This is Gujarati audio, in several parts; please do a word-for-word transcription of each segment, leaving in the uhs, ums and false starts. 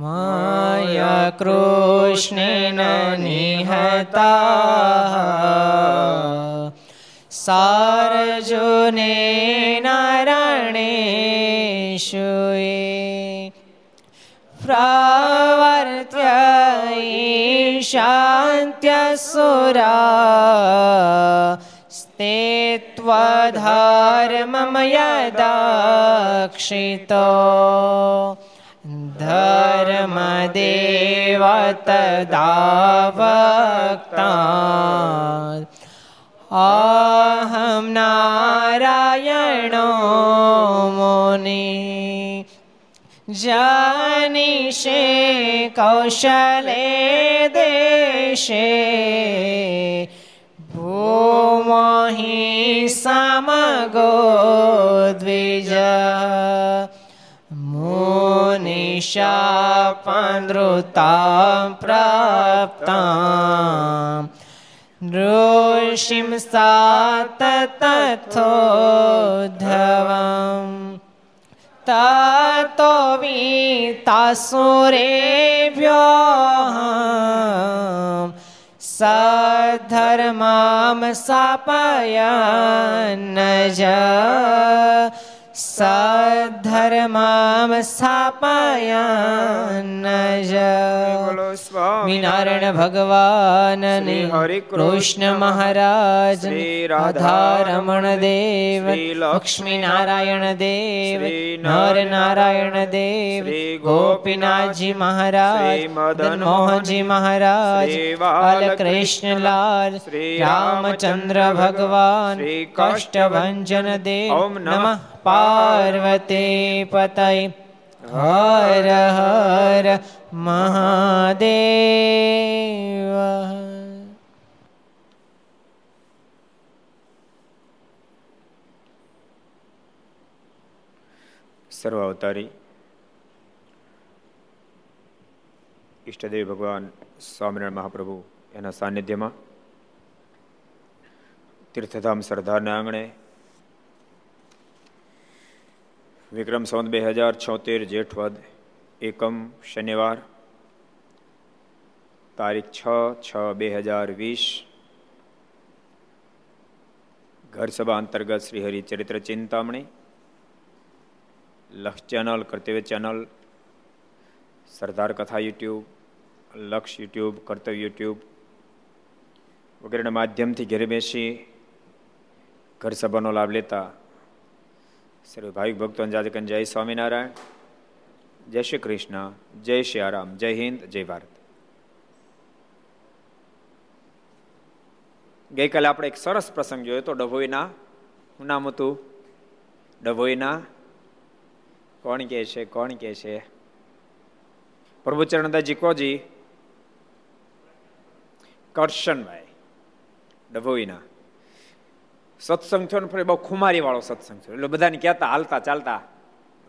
माया कृष्णेन निहताः सार्जुनेन रणेषु प्रवर्त्य ईशान्त्यसुरा स्ते त्वधर्मं यदा रक्षितो धर्मदेव तदा वक्तात् अहं नारायणो मुनि जानीषे कौशले देशे भूमहि समगो द्विजः शापनृतां प्राप्तां ऋषिं सात तथोद्धवं ततो वित्तासुरेभ्यः सद्धर्मां सापयन्नज सद्धर्मां स्थापयन्नज। स्वामीनारायण भगवान ने हरि कृष्ण महाराज राधा रमण देव लक्ष्मी नारायण देव नर नारायण देव गोपीनाथ जी महाराज मदन मोहन जी महाराज बाल कृष्ण लाल रामचंद्र भगवान कष्ट भंजन देव नमः पार्वती पतये हर हर महादेव। सर्वावतारी इष्टदेव भगवान स्वामीनारायण महाप्रभु एना सानिध्य में तीर्थधाम सरदार आंगणे विक्रम संवत बे हज़ार छोतेर जेठवद एकम शनिवार तारीख छह छह बे हज़ार वीस घरसभा अंतर्गत श्री हरिचरित्र चिंतामणी लक्ष्य चैनल कर्तव्य चैनल सरदार कथा यूट्यूब लक्ष्य यूट्यूब कर्तव्य यूट्यूब वगैरह माध्यम थी घेरे बेसी घरसभा नो लाभ लेता સર્વ ભાવિક ભક્તો જાજકન જય સ્વામિનારાયણ, જય શ્રી કૃષ્ણ, જય શ્રી આરામ, જય હિન્દ, જય ભારત। ગઈકાલે આપણે એક સરસ પ્રસંગ જોયો તો ડભોઈના, શું નામ હતું ડભોઈના, કોણ કહે છે કોણ કહે છે પ્રભુચરણદાસજી કોજી કરશનભાઈ ડભોઈના। સત્સંગ થયો ને ફરી બહુ ખુમારી વાળો સત્સંગ થયો એટલે બધાને કહેતા, હાલતા ચાલતા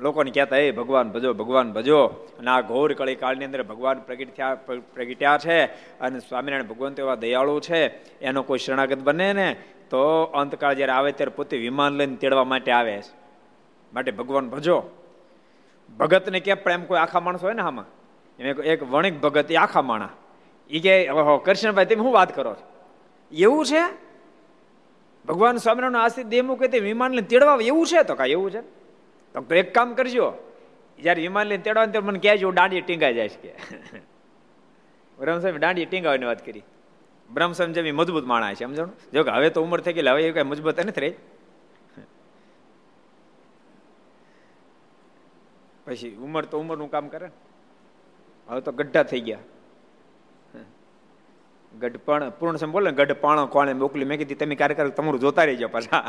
લોકોને કહેતા, એ ભગવાન ભજો ભગવાન ભજો, અને આ ઘોર કળી કાળની અંદર ભગવાન પ્રગટ થયા પ્રગટ્યા છે અને સ્વામિનારાયણ ભગવાન તો એવા દયાળુ છે, એનો કોઈ શરણાગત બને ને તો અંતકાળ જ્યારે આવે ત્યારે પોતે વિમાન લઈને તેડવા માટે આવે છે, માટે ભગવાન ભજો। ભગતને કે પ્રેમ કોઈ આખા માણસ હોય ને, આમાં એક વણિક ભગત એ આખા માણા, એ કે કૃષ્ણભાઈ તમે શું વાત કરો છો, એવું છે ભગવાન સ્વામિનારાયણ આશ્રિત દેહ મૂકે તે વિમાન લઈને તેડવા એવું છે, તો કાંઈ એવું છે તો એક કામ કરજો, જયારે વિમાન લઈને તેડવા ત્યારે મને કહેજો દાંડી ટીંગાઈ જાય છે, કે બ્રહ્મસ્વામી દાંડી ટીંગાવાની વાત કરી। બ્રહ્મસ્વામી જેમ મજબૂત માણસ છે, સમજણ જો કે હવે તો ઉંમર થઈ ગયેલી, હવે એ કઈ મજબૂત નથી રહી, પછી ઉંમર તો ઉંમરનું કામ કરે, હવે તો ગઢા થઈ ગયા, ગઢપણ પૂર્ણ સમ બોલે ગઢપણ કોણે મોકલી, મેં કીધી તમે ક્યારે ક્યારે તમારું જોતા રહી જાઓ પાછા,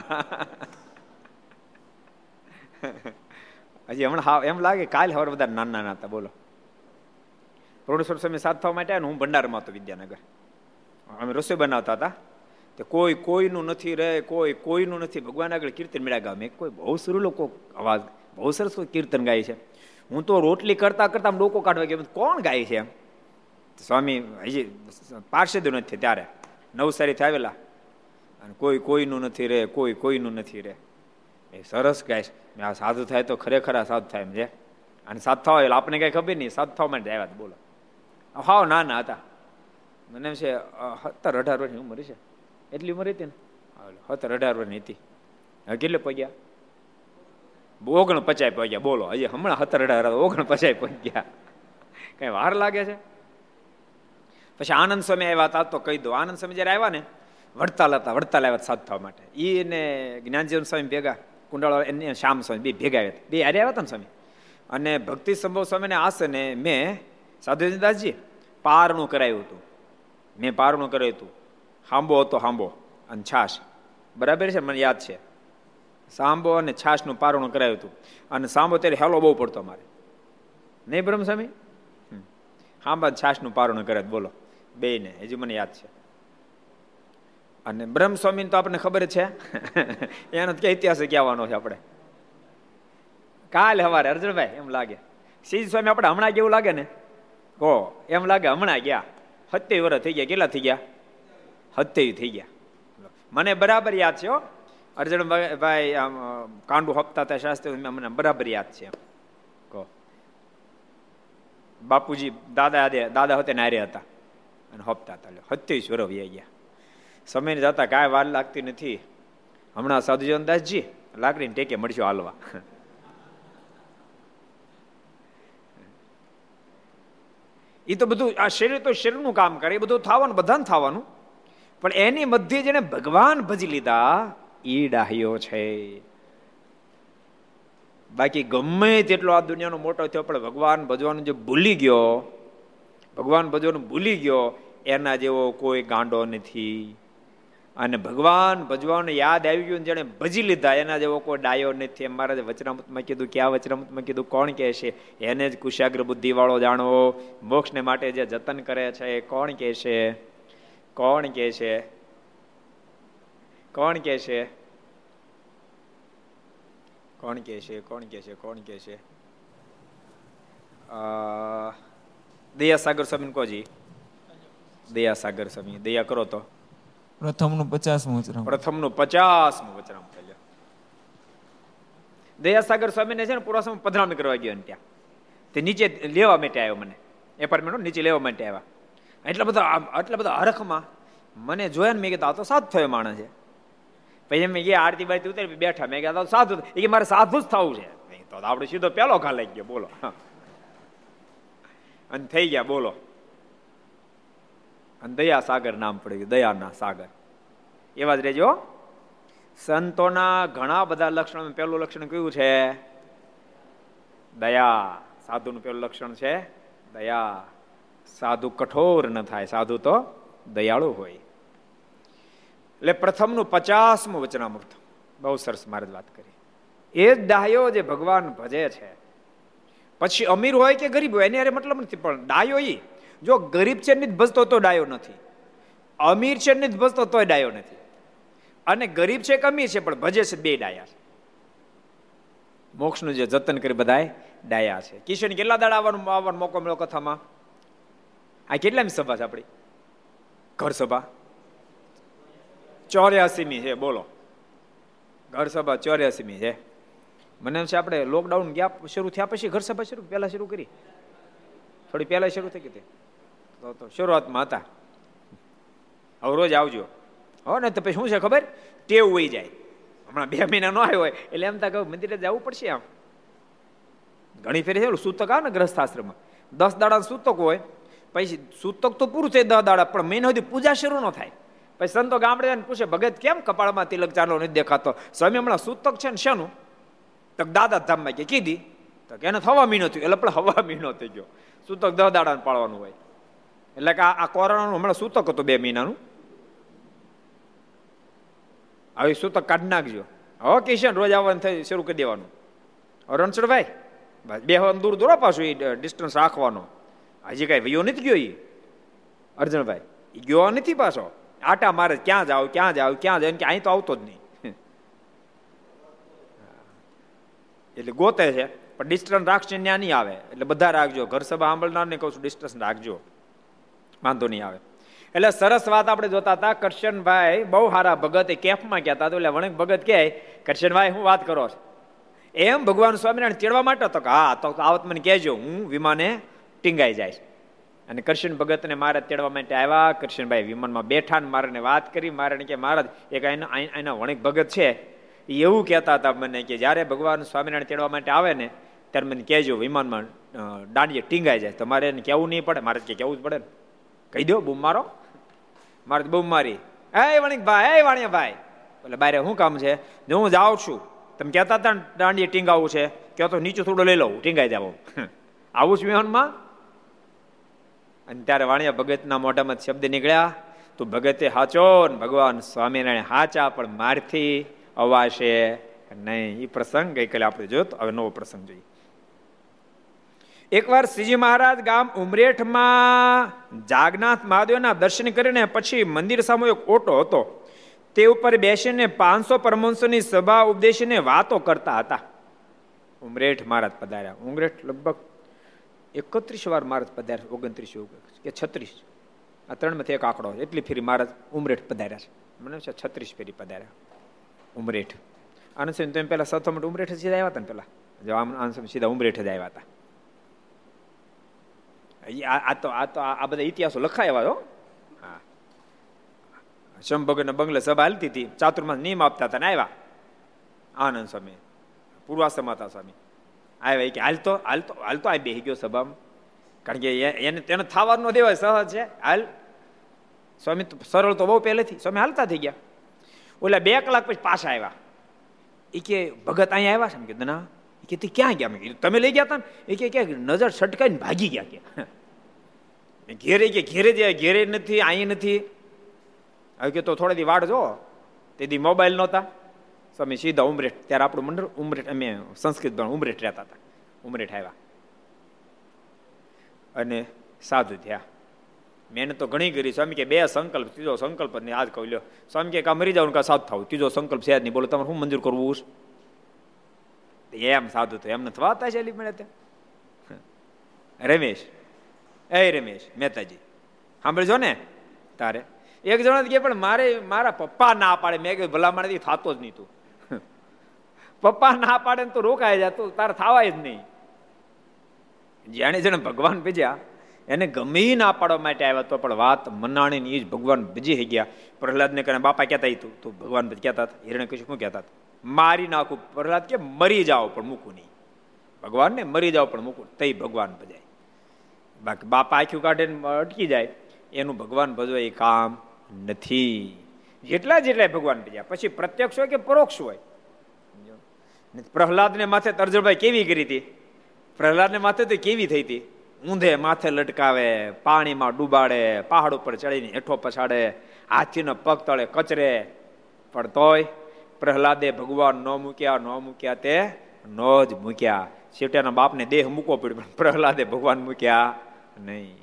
હજી હમણાં એમ લાગે કાલ હવે બધા નાના નાતા બોલો। પૂર્ણેશ્વર સ્વામી સાથ થવા માટે હું ભંડારમાં હતો વિદ્યાનગર, અમે રસોઈ બનાવતા હતા, તે કોઈ કોઈનું નથી રહે, કોઈ કોઈનું નથી, ભગવાન આગળ કીર્તન મેળા ગામ, એક કોઈ બહુ સુરું લોકો અવાજ બહુ સરસ કોઈ કીર્તન ગાય છે, હું તો રોટલી કરતા કરતા ડોકો કાઢવા ગયો, કોણ ગાય છે એમ, સ્વામી હજી પાર્ષદો નથી ત્યારે નવસારીથી આવેલા, અને કોઈ કોઈનું નથી રે, કોઈ કોઈનું નથી રે, એ સરસ ગાય, આ સાધુ થાય તો ખરેખર આ સાધુ થાય એમ છે, અને સાથ થવા આપણને કઈ ખબર નહીં, સાથ થવા માટે આવ્યા બોલો. હાવ નાના હતા, મને એમ છે સત્તર અઢાર વર્ષની ઉંમર છે, એટલી ઉંમર હતી ને, સત્તર અઢાર વર્ષની હતી. હવે કેટલે પગ્યા? ઓગણ પચાય પગ્યા. બોલો, હજી હમણાં સત્તર અઢાર ઓગણ પચાય પગ્યા, કઈ વાર લાગે છે? પછી આનંદ સ્વામી આવ્યા હતા, તો કહી દો આનંદ સ્વામી જયારે આવ્યા ને વડતાલ હતા, વડતાલ આવ્યા સાથ થવા માટે, એ ને જ્ઞાનજીવન સ્વામી ભેગા, કુંડાળા એને શ્યામ સ્વામી બે ભેગા આવ્યા હતા, બે હારે આવ્યા હતા ને સ્વામી. અને ભક્તિ સંભવ સ્વામીને આસને મેં સાધુજીદાસજી પારણું કરાયું હતું, મેં પારણું કર્યું હતું, હાંબો હતો, હાંબો અને છાશ, બરાબર છે, મને યાદ છે, સાંબો અને છાશનું પારણું કરાયું હતું. અને સાંબો ત્યારે હેલો બહુ પડતો મારે, નહીં બ્રહ્મ સ્વામી? હાંબા છાશનું પારણું કરે, બોલો બે ને, હજુ મને યાદ છે. અને બ્રહ્મ સ્વામીને તો આપણને ખબર છે, એનો ક્યાં ઇતિહાસ કહેવાનો છે આપણે. કાલ હવારે અર્જુનભાઈ એમ લાગે સીજ સ્વામી આપણે હમણાં કેવું લાગે ને, કહો એમ લાગે હમણાં ગયા, સત્યાવી વર્ષ થઈ ગયા. કેટલા થઈ ગયા? સત્યાવી થઈ ગયા. મને બરાબર યાદ છે, અર્જુનભાઈ આમ કાંડું હપતા હતા શાસ્ત્રી, મને બરાબર યાદ છે. કહો બાપુજી દાદા દાદા હતા ને હારે હતા અને હપતા હતા, સત્યાવીસ વર્ષ વ્યાઈ ગયા. સમયને જતા કાંઈ વાર લાગતી નથી. હમણાં સાધુજીવનદાસજી લાકડીને ટેકે મળશું હાલવા. એ તો બધું આ શરીર તો શરીરનું કામ કરે, એ બધું થવાનું, બધાને થવાનું, પણ એની મધ્યે જેને ભગવાન ભજી લીધા એ ડાહ્યો છે. બાકી ગમે તેટલો આ દુનિયાનો મોટો થયો પણ ભગવાન ભજવાનું જે ભૂલી ગયો, ભગવાન ભજવાનું ભૂલી ગયો, એના જેવો કોઈ ગાંડો નથી. અને ભગવાન ભજવાનું યાદ આવી ગયું, જેને ભજી લીધા એના જેવો કોઈ ડાયો નથી. મહારાજે વચનામૃતમાં કીધું, ક્યાં વચનામૃતમાં કીધું? કોણ કહે છે એને જ કુશાગ્ર બુદ્ધિ વાળો જાણો, મોક્ષને માટે જે જતન કરે છે કોણ કહે છે? કોણ કહે છે? કોણ કહે છે? કોણ કહે છે? કોણ કહે છે? કોણ કહે છે? દયાસાગર સ્વામી કોજી, દયાસાગર સ્વામી, દયા કરો તો પ્રથમનું પચાસમું વચનામૃત, પ્રથમનું પચાસમું વચનામૃત. દયાસાગર સ્વામીને છે ને પૂરા સમય પધરામણી કરવા ગયો, ત્યાં તે નીચે લેવા માટે આવ્યો, મને એપાર્ટમેન્ટ નીચે લેવા માટે આવ્યા. એટલા બધા આટલા બધા હરખમાં મને જોયા ને, મેં કહેતા આ તો સાથ થયો માણસ છે. પછી એમ ગયા આરતી બારતી ઉતરી બેઠા, મેં કહેતા સાધુ, એ કે મારે સાધુ જ થવું છે. નહીં તો આપણે સીધો પેલો ઘા લઈ ગયો, બોલો, અને થઈ ગયા, બોલો. અને દયા સાગર નામ પડી ગયું, દયાના સાગર. એવા જ રહેજો. સંતોના ઘણા બધા લક્ષણો, પહેલું લક્ષણ કયું છે? દયા. સાધુનું પહેલું લક્ષણ છે દયા. સાધુ કઠોર ન થાય, સાધુ તો દયાળુ હોય. એટલે પ્રથમનું પચાસમું વચનામૃત, બહુ સરસ મહારાજ વાત કરી. એ જ ડાયો જે ભગવાન ભજે છે, પછી અમીર હોય કે ગરીબ હોય એને મતલબ નથી, પણ ડાયો એ જો ગરીબ છે ને ભજતો તો ડાયો નથી, અમીર છે ને ભજતો તોય ડાયો નથી. અને ગરીબ છે કે અમીર છે પણ ભજે છે, બે ડાયા છે. મોક્ષનું જે જતન કરી બધાય ડાયા છે. કિશન કેટલા દાડા આવવાનો આવવાનો મોકો મળ્યો કથામાં? આ કેટલામી સભા છે આપણી? ઘર સભા ચોર્યાસીમી છે, બોલો. ઘર સભા ચોર્યાસીમી છે. મને એમ છે આપણે લોકડાઉન ગયા શરૂ થયા પછી ઘર સભા શરૂ પહેલા શરૂ કરી, થોડી પહેલા શરૂ થઈ ગઈ તો શરૂઆતમાં હતા. હવે રોજ આવજો હો ને, તો પછી શું છે ખબર, ટેવ હોય જાય. હમણાં બે મહિના ન આવ્યો હોય એટલે એમ તા કહું મંદિરે જવું પડશે. આમ ઘણી ફેરી છે સૂતક આવે ને ગ્રસ્થાશ્રમમાં, દસ દાડા સૂતક હોય, પછી સૂતક તો પૂરું થાય દસ દાડા, પણ મહિના સુધી પૂજા શરૂ ન થાય. પછી સંતો ગામડે જઈને પૂછે, ભગત કેમ કપાળમાં તિલક ચાલો નથી દેખાતો? સ્વામી હમણાં સૂતક છે ને, શેનું? તો દાદા ધામમાં કે કીધી, તો કે એને થવા મહિનો થયો. એટલે પણ હવા મહિનો થઈ ગયો, સૂતક દસ દાડાને પાળવાનું હોય. એટલે કે આ કોરોનાનું હમણાં સૂતક હતું બે મહિનાનું, આવી સૂતક કાઢી નાખજો. હો કિશન રોજ આવવાનું થઈ શરૂ કરી દેવાનું. રણછોડભાઈ બે હવાનું દૂર દૂર પાછું એ ડિસ્ટન્સ રાખવાનો. હજી કાંઈ વયો નથી ગયો એ અર્જુનભાઈ, એ ગયો નથી પાછો. આટા મારે ક્યાં જાવ ક્યાં જાવ ક્યાં જાય, કે અહીં તો આવતો જ નહીં. એટલે ગોતે છે પણ ડિસ્ટન્સ રાખશે, ત્યાં નહીં આવે. એટલે બધા રાખજો, ઘર સભા સાંભળનારને કહું છું ડિસ્ટન્સ રાખજો, વાંધો નહીં આવે. એટલે સરસ વાત આપણે જોતા હતા. કરશનભાઈ બહુ સારા ભગત એ કેફમાં કહેતા હતા, એટલે વણક ભગત કહે કરશનભાઈ હું વાત કરો છો, એમ ભગવાન સ્વામિનારાયણ તેડવા માટે તો હા તો આવત મને કહેજો, હું વિમાને ટીંગાઈ જાય. અને કરશન ભગતને મહારાજ તેડવા માટે આવ્યા. કરશનભાઈ વિમાનમાં બેઠા ને મારાને વાત કરી. મારાને કે મહારાજ એક એના વણિક ભગત છે એ એવું કહેતા હતા મને કે જ્યારે ભગવાન સ્વામિનારાયણ તેડવા માટે આવે ને ત્યારે મને કહેજો, વિમાનમાં દાંડીએ ટીંગાઈ જાય તો મારે એને કહેવું નહીં પડે. મારે કે કહેવું જ પડે ને, કહી દો બૂમ મારો. મારે બૂમ મારી, હે વણિક ભાઈ, હે વાણિયા ભાઈ. એટલે બારે શું કામ છે? જો હું જાઉં છું, તમે કહેતા હતા ને દાંડીએ ટીંગાવું છે, કહો તો નીચું થોડું લઈ લઉં, ટીંગાઈ જાવ. આવું છું વિમાનમાં. અને ત્યારે વાણિયા ભગતના મોઢામાં શબ્દ નીકળ્યા, તું ભગતે હાચો ને ભગવાન સ્વામિનારાયણ હાચા, પણ મારથી અવાશે નહીં. એ પ્રસંગ ગઈકાલે આપણે જોયો, હવે નવો પ્રસંગ જોઈએ. એકવાર શ્રીજી મહારાજ ગામ ઉમરેઠમાં જાગનાથ મહાદેવના દર્શન કરીને પછી મંદિર સામે એક ઓટો હતો, તે ઉપર બેસીને પાંચસો પરમહંસોની સભા ઉપદેશીને વાતો કરતા હતા. ઉમરેઠ મહારાજ પધાર્યા. ઉમરેઠ લગભગ એકત્રીસ વાર મહારાજ પધાર્યા, ઓગણત્રીસ કે છત્રીસ, આ ત્રણમાંથી એક આંકડો, એટલી ફેરી મહારાજ ઉમરેઠ પધાર્યા છે. મને છે છત્રીસ ફેરી પધાર્યા ઉમરેઠ. આનંદ સ્વામી તમે પહેલા સૌથી મોટા ઉમરેઠ જ સીધા આવ્યા હતા ને? પેલા જો આનંદ સ્વામી સીધા ઉમરેઠ જ આવ્યા હતા. આ તો આ તો આ બધા ઇતિહાસો લખાય એવા. હા, શંભગના બંગલે સભા હાલતી હતી, ચાતુર્માસ નિયમ આપતા હતા ને આવ્યા આનંદ સ્વામી, પૂર્વાસમાતા સ્વામી આવ્યા કે હાલ તો હાલ તો હાલ તો આ બેસી ગયો સભામાં, કારણ કે એને તેને થવાનું ન દેવાય, સહજ છે. હાલ સ્વામી સરળ તો બહુ પહેલેથી સ્વામી હાલતા થઈ ગયા. ઓલા બે કલાક પછી પાછા આવ્યા. એ કે ભગત અહીંયા આવ્યા છે? એમ કીધું ના. એ કે તે ક્યાં ગયા? મેં કીધું તમે લઈ ગયા હતા ને? એ કે ક્યાં નજર છટકાઈને ભાગી ગયા. કે ઘેરે કે ઘેરે જ ઘેરે નથી, અહીં નથી. હવે કે તો થોડા દી વાડ જો, તેથી મોબાઈલ નહોતા. સ્વામી સીધા ઉમરેઠ. ત્યારે આપણું મંડળ ઉમરેઠ, અમે સંસ્કૃત ભણ ઉમરેઠ રહેતા હતા. ઉમરેઠ આવ્યા અને સાધુ થયા. મેં તો ઘણી કરી. સ્વામી કે બે સંકલ્પ, ત્રીજો સંકલ્પ ને આજ કહી લ્યો. સ્વામી કે કા મરી જાવ કા સાધુ થાવ, ત્રીજો સંકલ્પ છે નહીં. બોલો તમારે શું મંજૂર કરવું? એમ સાધુ થયું. એમને વાત થાય છે મળે ત્યાં. રમેશ એ રમેશ મહેતાજી સાંભળજો ને. તારે એક જણા કે પણ મારે મારા પપ્પા ના પાડે. મેં કહ્યું ભલા મારાથી થતો જ નહીં, તું પપ્પા ના પાડે ને તો રોકાઈ જાય, તો તારે થવાય જ નહીં. જેને જેને ભગવાન ભજ્યા એને ગમે ના પાડવા માટે આવ્યા તો પણ વાત મનાણીને એ જ ભગવાન ભજી ગયા. પ્રહલાદને કહીને બાપા કહેતા હતું, તું ભગવાન કહેતા હતા. હિરણ્યકશિપુ શું કહેતા હતા? મારી નાખું. પ્રહલાદ કે મરી જાઓ પણ મૂકું નહીં. ભગવાનને મરી જાઓ પણ મૂકું. તઈ ભગવાન ભજાય. બાકી બાપા આંખ્યું કાઢે ને અટકી જાય, એનું ભગવાન ભજવા એ કામ નથી. જેટલા જેટલા ભગવાન ભજ્યા, પછી પ્રત્યક્ષ હોય કે પરોક્ષ હોય. પ્રહલાદને માથે તરજણભાઈ કેવી કરી હતી? પ્રહલાદને માથે તો કેવી થઈ હતી? ઊંધે માથે લટકાવે, પાણીમાં ડૂબાડે, પહાડ ઉપર ચડીને હેઠો પછાડે, હાથીનો પગ તળે કચરે. પણ તોય પ્રહલાદે ભગવાન ન મૂક્યા, ન મૂક્યા તે ન જ મૂક્યા. છેવટેના બાપને દેહ મૂકવો પડ્યો, પણ પ્રહલાદે ભગવાન મૂક્યા નહીં.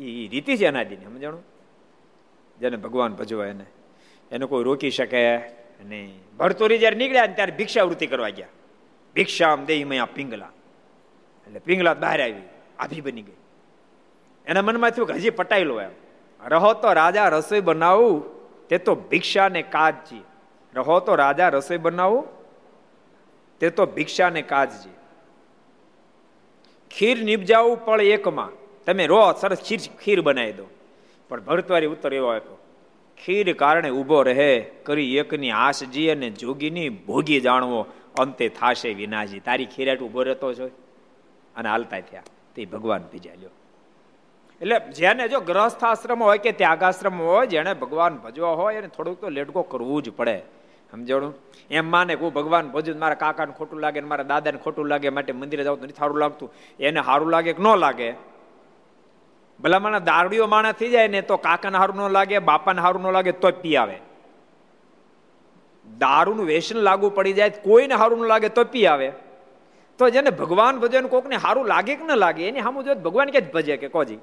એ રીતિ છે અનાદિની, સમજાણું? જેને ભગવાન ભજવાય એને એને કોઈ રોકી શકે નહીં. ભરતુરી જયારે નીકળ્યા ને ત્યારે ભિક્ષાવૃત્તિ કરવા ગયા. ભિક્ષામ દેહીમયા પિંગલા, એટલે પિંગલા બહાર આવી આભી બની ગઈ. એના મનમાં થયું કે હજી પટાયેલો એમ રહો તો રાજા રસોઈ બનાવું, તે તો ભિક્ષાને કાજજી. રહો તો રાજા રસોઈ બનાવું, તે તો ભિક્ષાને કાજજી. ખીર નિપજાવું પણ એકમાં, તમે રો સરસ ખીર ખીર બનાવી દો. પણ ભરતવારી ઉત્તર એવો આપ્યો, ખીર કારણે ઉભો રહે કરી એકની આશજી અને જોગીની ભોગી જાણવો, અંતે થાશે વિનાજી. તારી ખીરાટ ઉભો રહેતો છે અને હાલતા થયા, તે ભગવાન ભીજા લ્યો. એટલે જેને જો ગ્રહસ્થાશ્રમ હોય કે ત્યાગાશ્રમ હોય, જેને ભગવાન ભજવા હોય એને થોડુંક તો લેટકો કરવું જ પડે, સમજાણું? એમ માને હું ભગવાન ભજું, મારા કાકાને ખોટું લાગે, મારા દાદાને ખોટું લાગે, માટે મંદિરે જાઉં તો નથી સારું લાગતું. એને સારું લાગે કે ન લાગે, ભલા માણસ દારૂડિયો માણસ થઈ જાય ને તો કાકાને હારું ન લાગે, બાપાને હારું ન લાગે તો પી આવે. દારૂનું વ્યસન લાગુ પડી જાય, કોઈને હારું ન લાગે તો પી આવે. તો જેને ભગવાન ભજે ને કોકને હારું લાગે કે ન લાગે એની સામે જો ભગવાન કે જ ભજે કે કોજી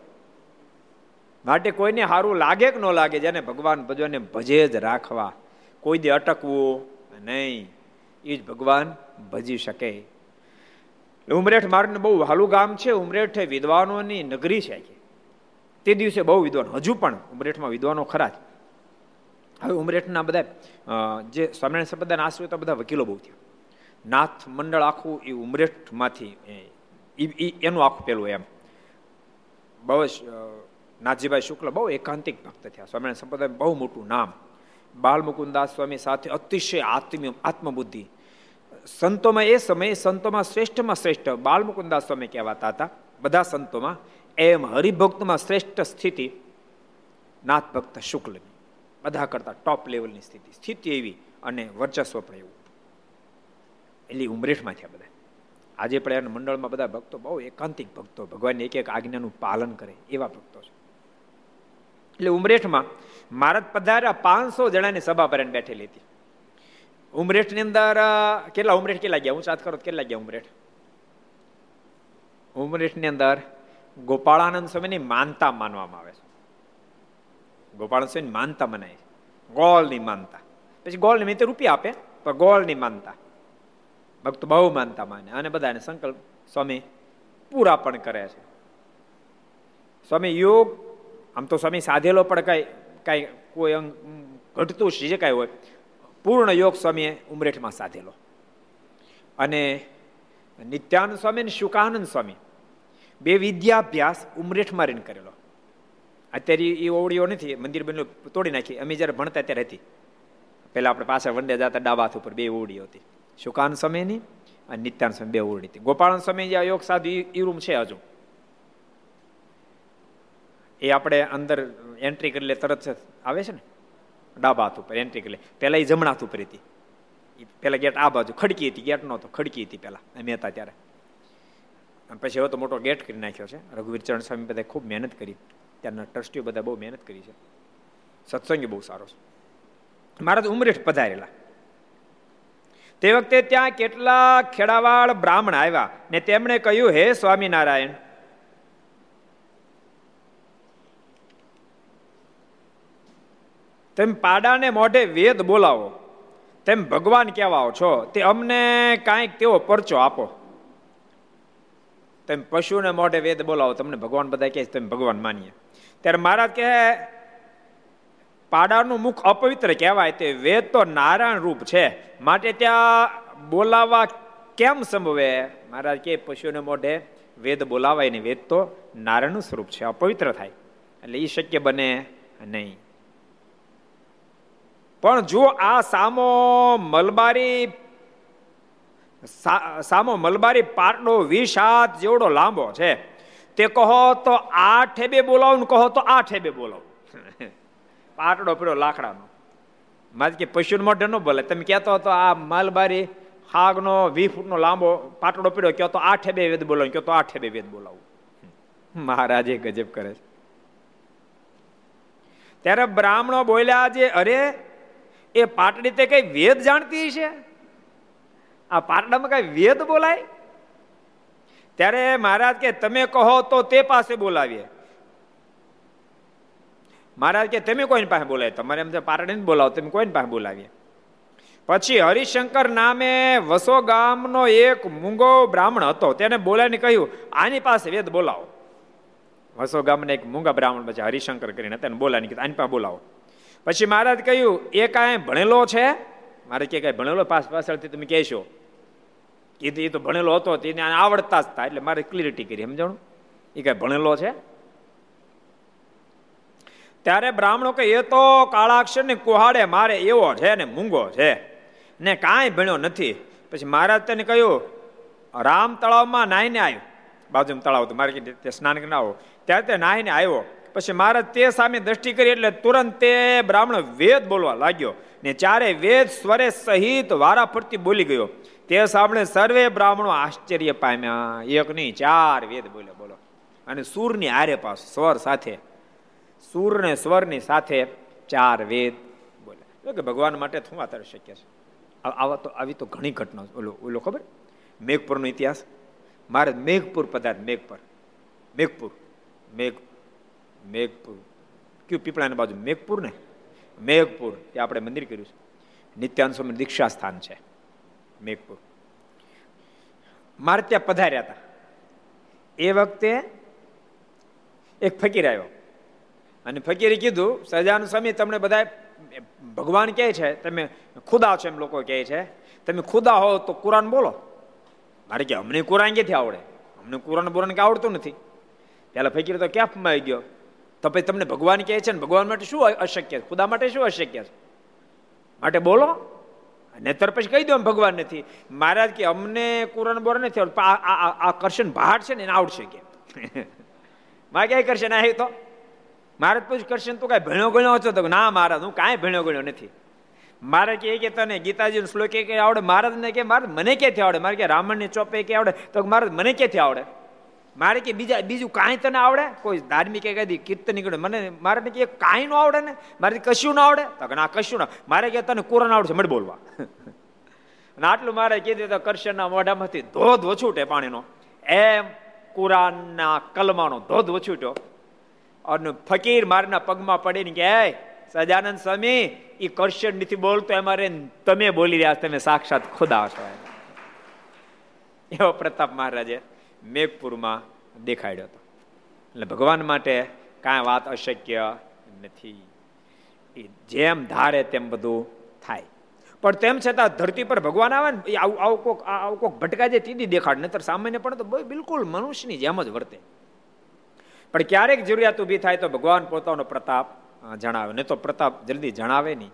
માટે કોઈને હારું લાગે કે ન લાગે, જેને ભગવાન ભજે ને ભજે જ રાખવા, કોઈ દે અટકવું નહીં. એ જ ભગવાન ભજી શકે. ઉમરેઠ મારું બહુ હાલું ગામ છે. ઉમરેઠ એ વિદ્વાનોની નગરી છે. તે દિવસે બહુ વિદ્વાન, હજુ પણ ઉમરેઠમાં વિદ્વાનો ખરા જ. હવે ઉમરેઠના બધા જે સ્વામિનારાયણ સંપ્રદાયના આશ્રિતો બધા વકીલો બહુ થયા, નાથ મંડળ આખું એ ઉમરેઠમાંથી એનું આખું પેલું એમ બહુ નાથજીભાઈ શુક્લ બહુ એકાંતિક ભક્ત થયા, સ્વામિનારાયણ સંપ્રદાયનું બહુ મોટું નામ, બાલમુકુદાસ સ્વામી સાથે અતિશય આત્મ આત્મબુદ્ધિ, સંતોમાં એ સમયે સંતોમાં શ્રેષ્ઠમાં શ્રેષ્ઠ બાલમુકુદાસ સ્વામી કહેવાતા હતા બધા સંતોમાં, એમ હરિભક્તમાં શ્રેષ્ઠ સ્થિતિ નાથ ભક્ત શુક્લની, બધા કરતા ટોપ લેવલની સ્થિતિ સ્થિતિ એવી અને વર્ચસ્વ પણ એવું. એટલે ઉમરેઠમાં થયા બધા. આજે પણ એના મંડળમાં બધા ભક્તો બહુ એકાંતિક ભક્તો, ભગવાનની એક એક આજ્ઞાનું પાલન કરે એવા ભક્તો છે. એટલે ઉમરેઠમાં મહારાજ પધાર્યા, પાંચસો જણાની સભા ભરાઈને બેઠેલી હતી ઉમરેઠની અંદર. કેટલા ઉમરેઠ કેટલા ગયા હું ચાત કરો કેટલા ગયા ઉમરેઠ? ઉમરેઠની અંદર ગોપાળાનંદ સ્વામીની માનતા માનવામાં આવે છે, ગોપાળાનંદ સ્વામીની માનતા મનાય છે, ગોળની માનતા. પછી ગોળ ની મેં રૂપિયા આપે પણ ગોળની માનતા ભક્ત બહુ માનતા માને અને બધાને સંકલ્પ સ્વામી પૂરા પણ કરે છે. સ્વામી યોગ આમ તો સ્વામી સાધેલો પણ કાંઈ કાંઈ કોઈ અંગ ઘટતું જે કાંઈ હોય પૂર્ણ યોગ સ્વામીએ ઉમરેઠમાં સાધેલો. અને નિત્યાનંદ સ્વામી અને શુકાનંદ સ્વામી બે વિદ્યાભ્યાસ ઉમરેઠમાં રહીને કરેલો. અત્યારે એ ઓવડીઓ નથી, મંદિર બનેલું તોડી નાખી, અમે જ્યારે ભણતા ત્યારે હતી. પહેલાં આપણે પાસે વંડે જતા ડાબા હાથ ઉપર બે ઓવડીઓ હતી, શુકાનંદ સ્વામીની અને નિત્યાનંદ સ્વામી બે ઓવડી હતી. ગોપાળાનંદ સ્વામી જે આ યોગ સાધુ એ રૂમ છે હજુ, એ આપણે અંદર એન્ટ્રી કરી લે તરત આવે છે ને, ડાબા હાથ ઉપર એન્ટ્રી કરી લે. પહેલાં એ જમણા હાથ ઉપર હતી, પહેલાં ગેટ આ બાજુ ખડકી હતી, ગેટ નહોતો, ખડકી હતી પહેલાં અમે હતા ત્યારે. પછી હવે તો મોટો ગેટ કરી નાખ્યો છે. રઘુવીર ચરણ સ્વામી બધા ખૂબ મહેનત કરી, ત્યારના ટ્રસ્ટીઓ બધા બહુ મહેનત કરી છે, સત્સંગી બહુ સારો છે. મહારાજ ઉમરેઠ પધારેલા તે વખતે ત્યાં કેટલાક ખેડાવાળ બ્રાહ્મણ આવ્યા ને તેમણે કહ્યું, હે સ્વામિનારાયણ, તેમ પાડાને મોઢે વેદ બોલાવો તેમ ભગવાન કહેવાઓ છો, તે અમને કાંઈક તેવો પરચો આપો. તેમ પશુને મોઢે વેદ બોલાવો, તમને ભગવાન બધા કહે તેમ ભગવાન માનીએ. ત્યારે મહારાજ કહે, પાડાનું મુખ અપવિત્ર કહેવાય, તે વેદ તો નારાયણ રૂપ છે, માટે ત્યાં બોલાવવા કેમ સંભવે? મહારાજ કહે, પશુને મોઢે વેદ બોલાવાય નહીં, વેદ તો નારાયણનું સ્વરૂપ છે, અપવિત્ર થાય, એટલે એ શક્ય બને નહીં. પણ જો આ સામો મલબારી સામો મલબારી પાટડો વીસ હાથ જેવડો લાંબો છે, તે કહો તો આઠે બે બોલાવું, કહો તો આઠે બે બોલાવું. પાટડો પીડો લાકડાનો, મારે કે પશુનો મોઢે ન બોલે. તમે કહેતો હતો આ મલબારી હાગનો વીસ ફૂટનો લાંબો પાટડો પીડો કહો તો આઠે બે વેદ બોલાવું, કહો તો આઠે બે વેદ બોલાવું. મહારાજે ગજબ કરે છે. ત્યારે બ્રાહ્મણો બોલ્યા છે, અરે એ પાટડી તે કઈ વેદ જાણતી છે, આ પાટડામાં કઈ વેદ બોલાય? ત્યારે મહારાજ કે, તમે કહો તો તે પાસે બોલાવીએ. મહારાજ કે, તમે કોઈની પાસે બોલાવીએ, તમારે એમ પાટડીને બોલાવો, તમે કોઈની પાસે બોલાવીએ. પછી હરિશંકર નામે વસો ગામનો એક મૂંગો બ્રાહ્મણ હતો, તેને બોલાવીને કહ્યું, આની પાસે વેદ બોલાવો. વસો ગામના એક મૂંગા બ્રાહ્મણ પછી હરિશંકર કરીને તેને બોલાવીને કીધું, આની પાસે બોલાવો. પછી મહારાજ કહ્યું, એ કાંઈ ભણેલો છે? મહારાજ કે, કાંઈ ભણેલો પાસ પાછળથી તમે કહેશો, કીધું એ તો ભણેલો હતો, તેને આવડતા જ હતા, એટલે મારે ક્લિયરિટી કરી સમજાણું, એ કાંઈ ભણેલો છે? ત્યારે બ્રાહ્મણો કે, એ તો કાળાક્ષરને કુહાડે મારે એવો છે ને મૂંગો છે ને કાંઈ ભણ્યો નથી. પછી મહારાજ તેને કહ્યું, રામ તળાવમાં નાહીને આવ્યો, બાજુમાં તળાવ હતું, મારે કીધું સ્નાન કરીને આવો, ત્યારે તે નાહીને આવ્યો. પછી મહારાજ તે સામે દ્રષ્ટિ કરી એટલે તુરંત તે બ્રાહ્મણ વેદ બોલવા લાગ્યો ને ચારે વેદ સ્વરે સહિત વારાફરતી બોલી ગયો. તે સામે સર્વે બ્રાહ્મણો આશ્ચર્ય પામ્યા, એક નહીં ચાર વેદ બોલ્યા. બોલો, અને સૂરની આરે પાસ સ્વર સાથે, સૂર ને સ્વરની સાથે ચાર વેદ બોલ્યા. કે ભગવાન માટે શું વાત શક્ય છે? આવા તો આવી તો ઘણી ઘટના. ઓલો ઓલો ખબર મેઘપુરનો ઇતિહાસ, મહારાજ મેઘપુર પધાર, મેઘપુર મેઘપુર મેઘ મેઘપુર કયું પીપળાની બાજુ મેઘપુર ને મેઘપુર એ આપણે મંદિર કર્યું છે, નિત્યાનંદ સ્વામી દીક્ષા સ્થાન છે મેઘપુર. મારે ત્યાં પધાર્યા હતા એ વખતે એક ફકીર આવ્યો અને ફકીરે કીધું, સહજાનંદ સ્વામી તમને બધા ભગવાન કહે છે, તમે ખુદા છો એમ લોકો કહે છે, તમે ખુદા હો તો કુરાન બોલો. મારે કે અમને કુરાન ક્યાંથી આવડે, અમને કુરાન બોરાન કે આવડતું નથી. પેલા ફકીર તો ક્યાં ફમાઈ ગયો, તો પછી તમને ભગવાન કહે છે ને ભગવાન માટે શું અશક્ય, ખુદા માટે શું અશક્ય છે, માટે બોલો. નહીતર પછી કહી દો એમ ભગવાન નથી. મહારાજ કે અમને કુરાન બોરાન નથી આવડતું, આ કરશન બહાર છે ને એને આવડશે કે મારે ક્યાંય કરશે ના. તો મહારાજ પૂછ કરશન તું કાંઈ ભણ્યો ગણ્યો હતો? તો ના મહારાજ હું કાંઈ ભણ્યો ગણ્યો નથી. મહારાજ કે તને ગીતાજીનો શ્લોક કે આવડે? મહારાજને કે મહારાજ મને ક્યાંથી આવડે. મારે કે રામણની ચોપે કે આવડે? તો મહારાજ મને ક્યાંથી આવડે. મારે કે બીજા બીજું કાંઈ તને આવડે? કોઈ ધાર્મિક કઈ કીર્તન નીકળે મને મારે કે કાંઈ ન આવડે ને, મારે કશું ના આવડે. તો ના કશું ના. મારે કે તને કુરાન આવડશે મને બોલવા. અને આટલું મારે કીધું તો કરશનના મોઢામાંથી ધોધ વછૂટે પાણીનો, એમ કુરાનના કલમાનો ધોધ વછૂટ્યો. અને ફકીર મારના પગમાં પડીને કે સજાનંદ સ્વામી, એ કરશન નથી બોલતો એમાં તમે બોલી રહ્યા, તમે સાક્ષાત ખુદા છો. એવો પ્રતાપ મહારાજે મેઘપુરમાં દેખાડ્યો હતો. એટલે ભગવાન માટે કાંઈ વાત અશક્ય નથી, એ જેમ ધારે તેમ બધું થાય. પણ તેમ છતાં ધરતી પર ભગવાન આવે ને આવું આવું કોક આવું કોક ભટકા જે તીધી દેખાડ, નહીતર સામાન્ય પણ તો બિલકુલ મનુષ્યની જેમ જ વર્તે. પણ ક્યારેક જરૂરિયાત ઊભી થાય તો ભગવાન પોતાનો પ્રતાપ જણાવે, નહીં તો પ્રતાપ જલ્દી જણાવે નહીં.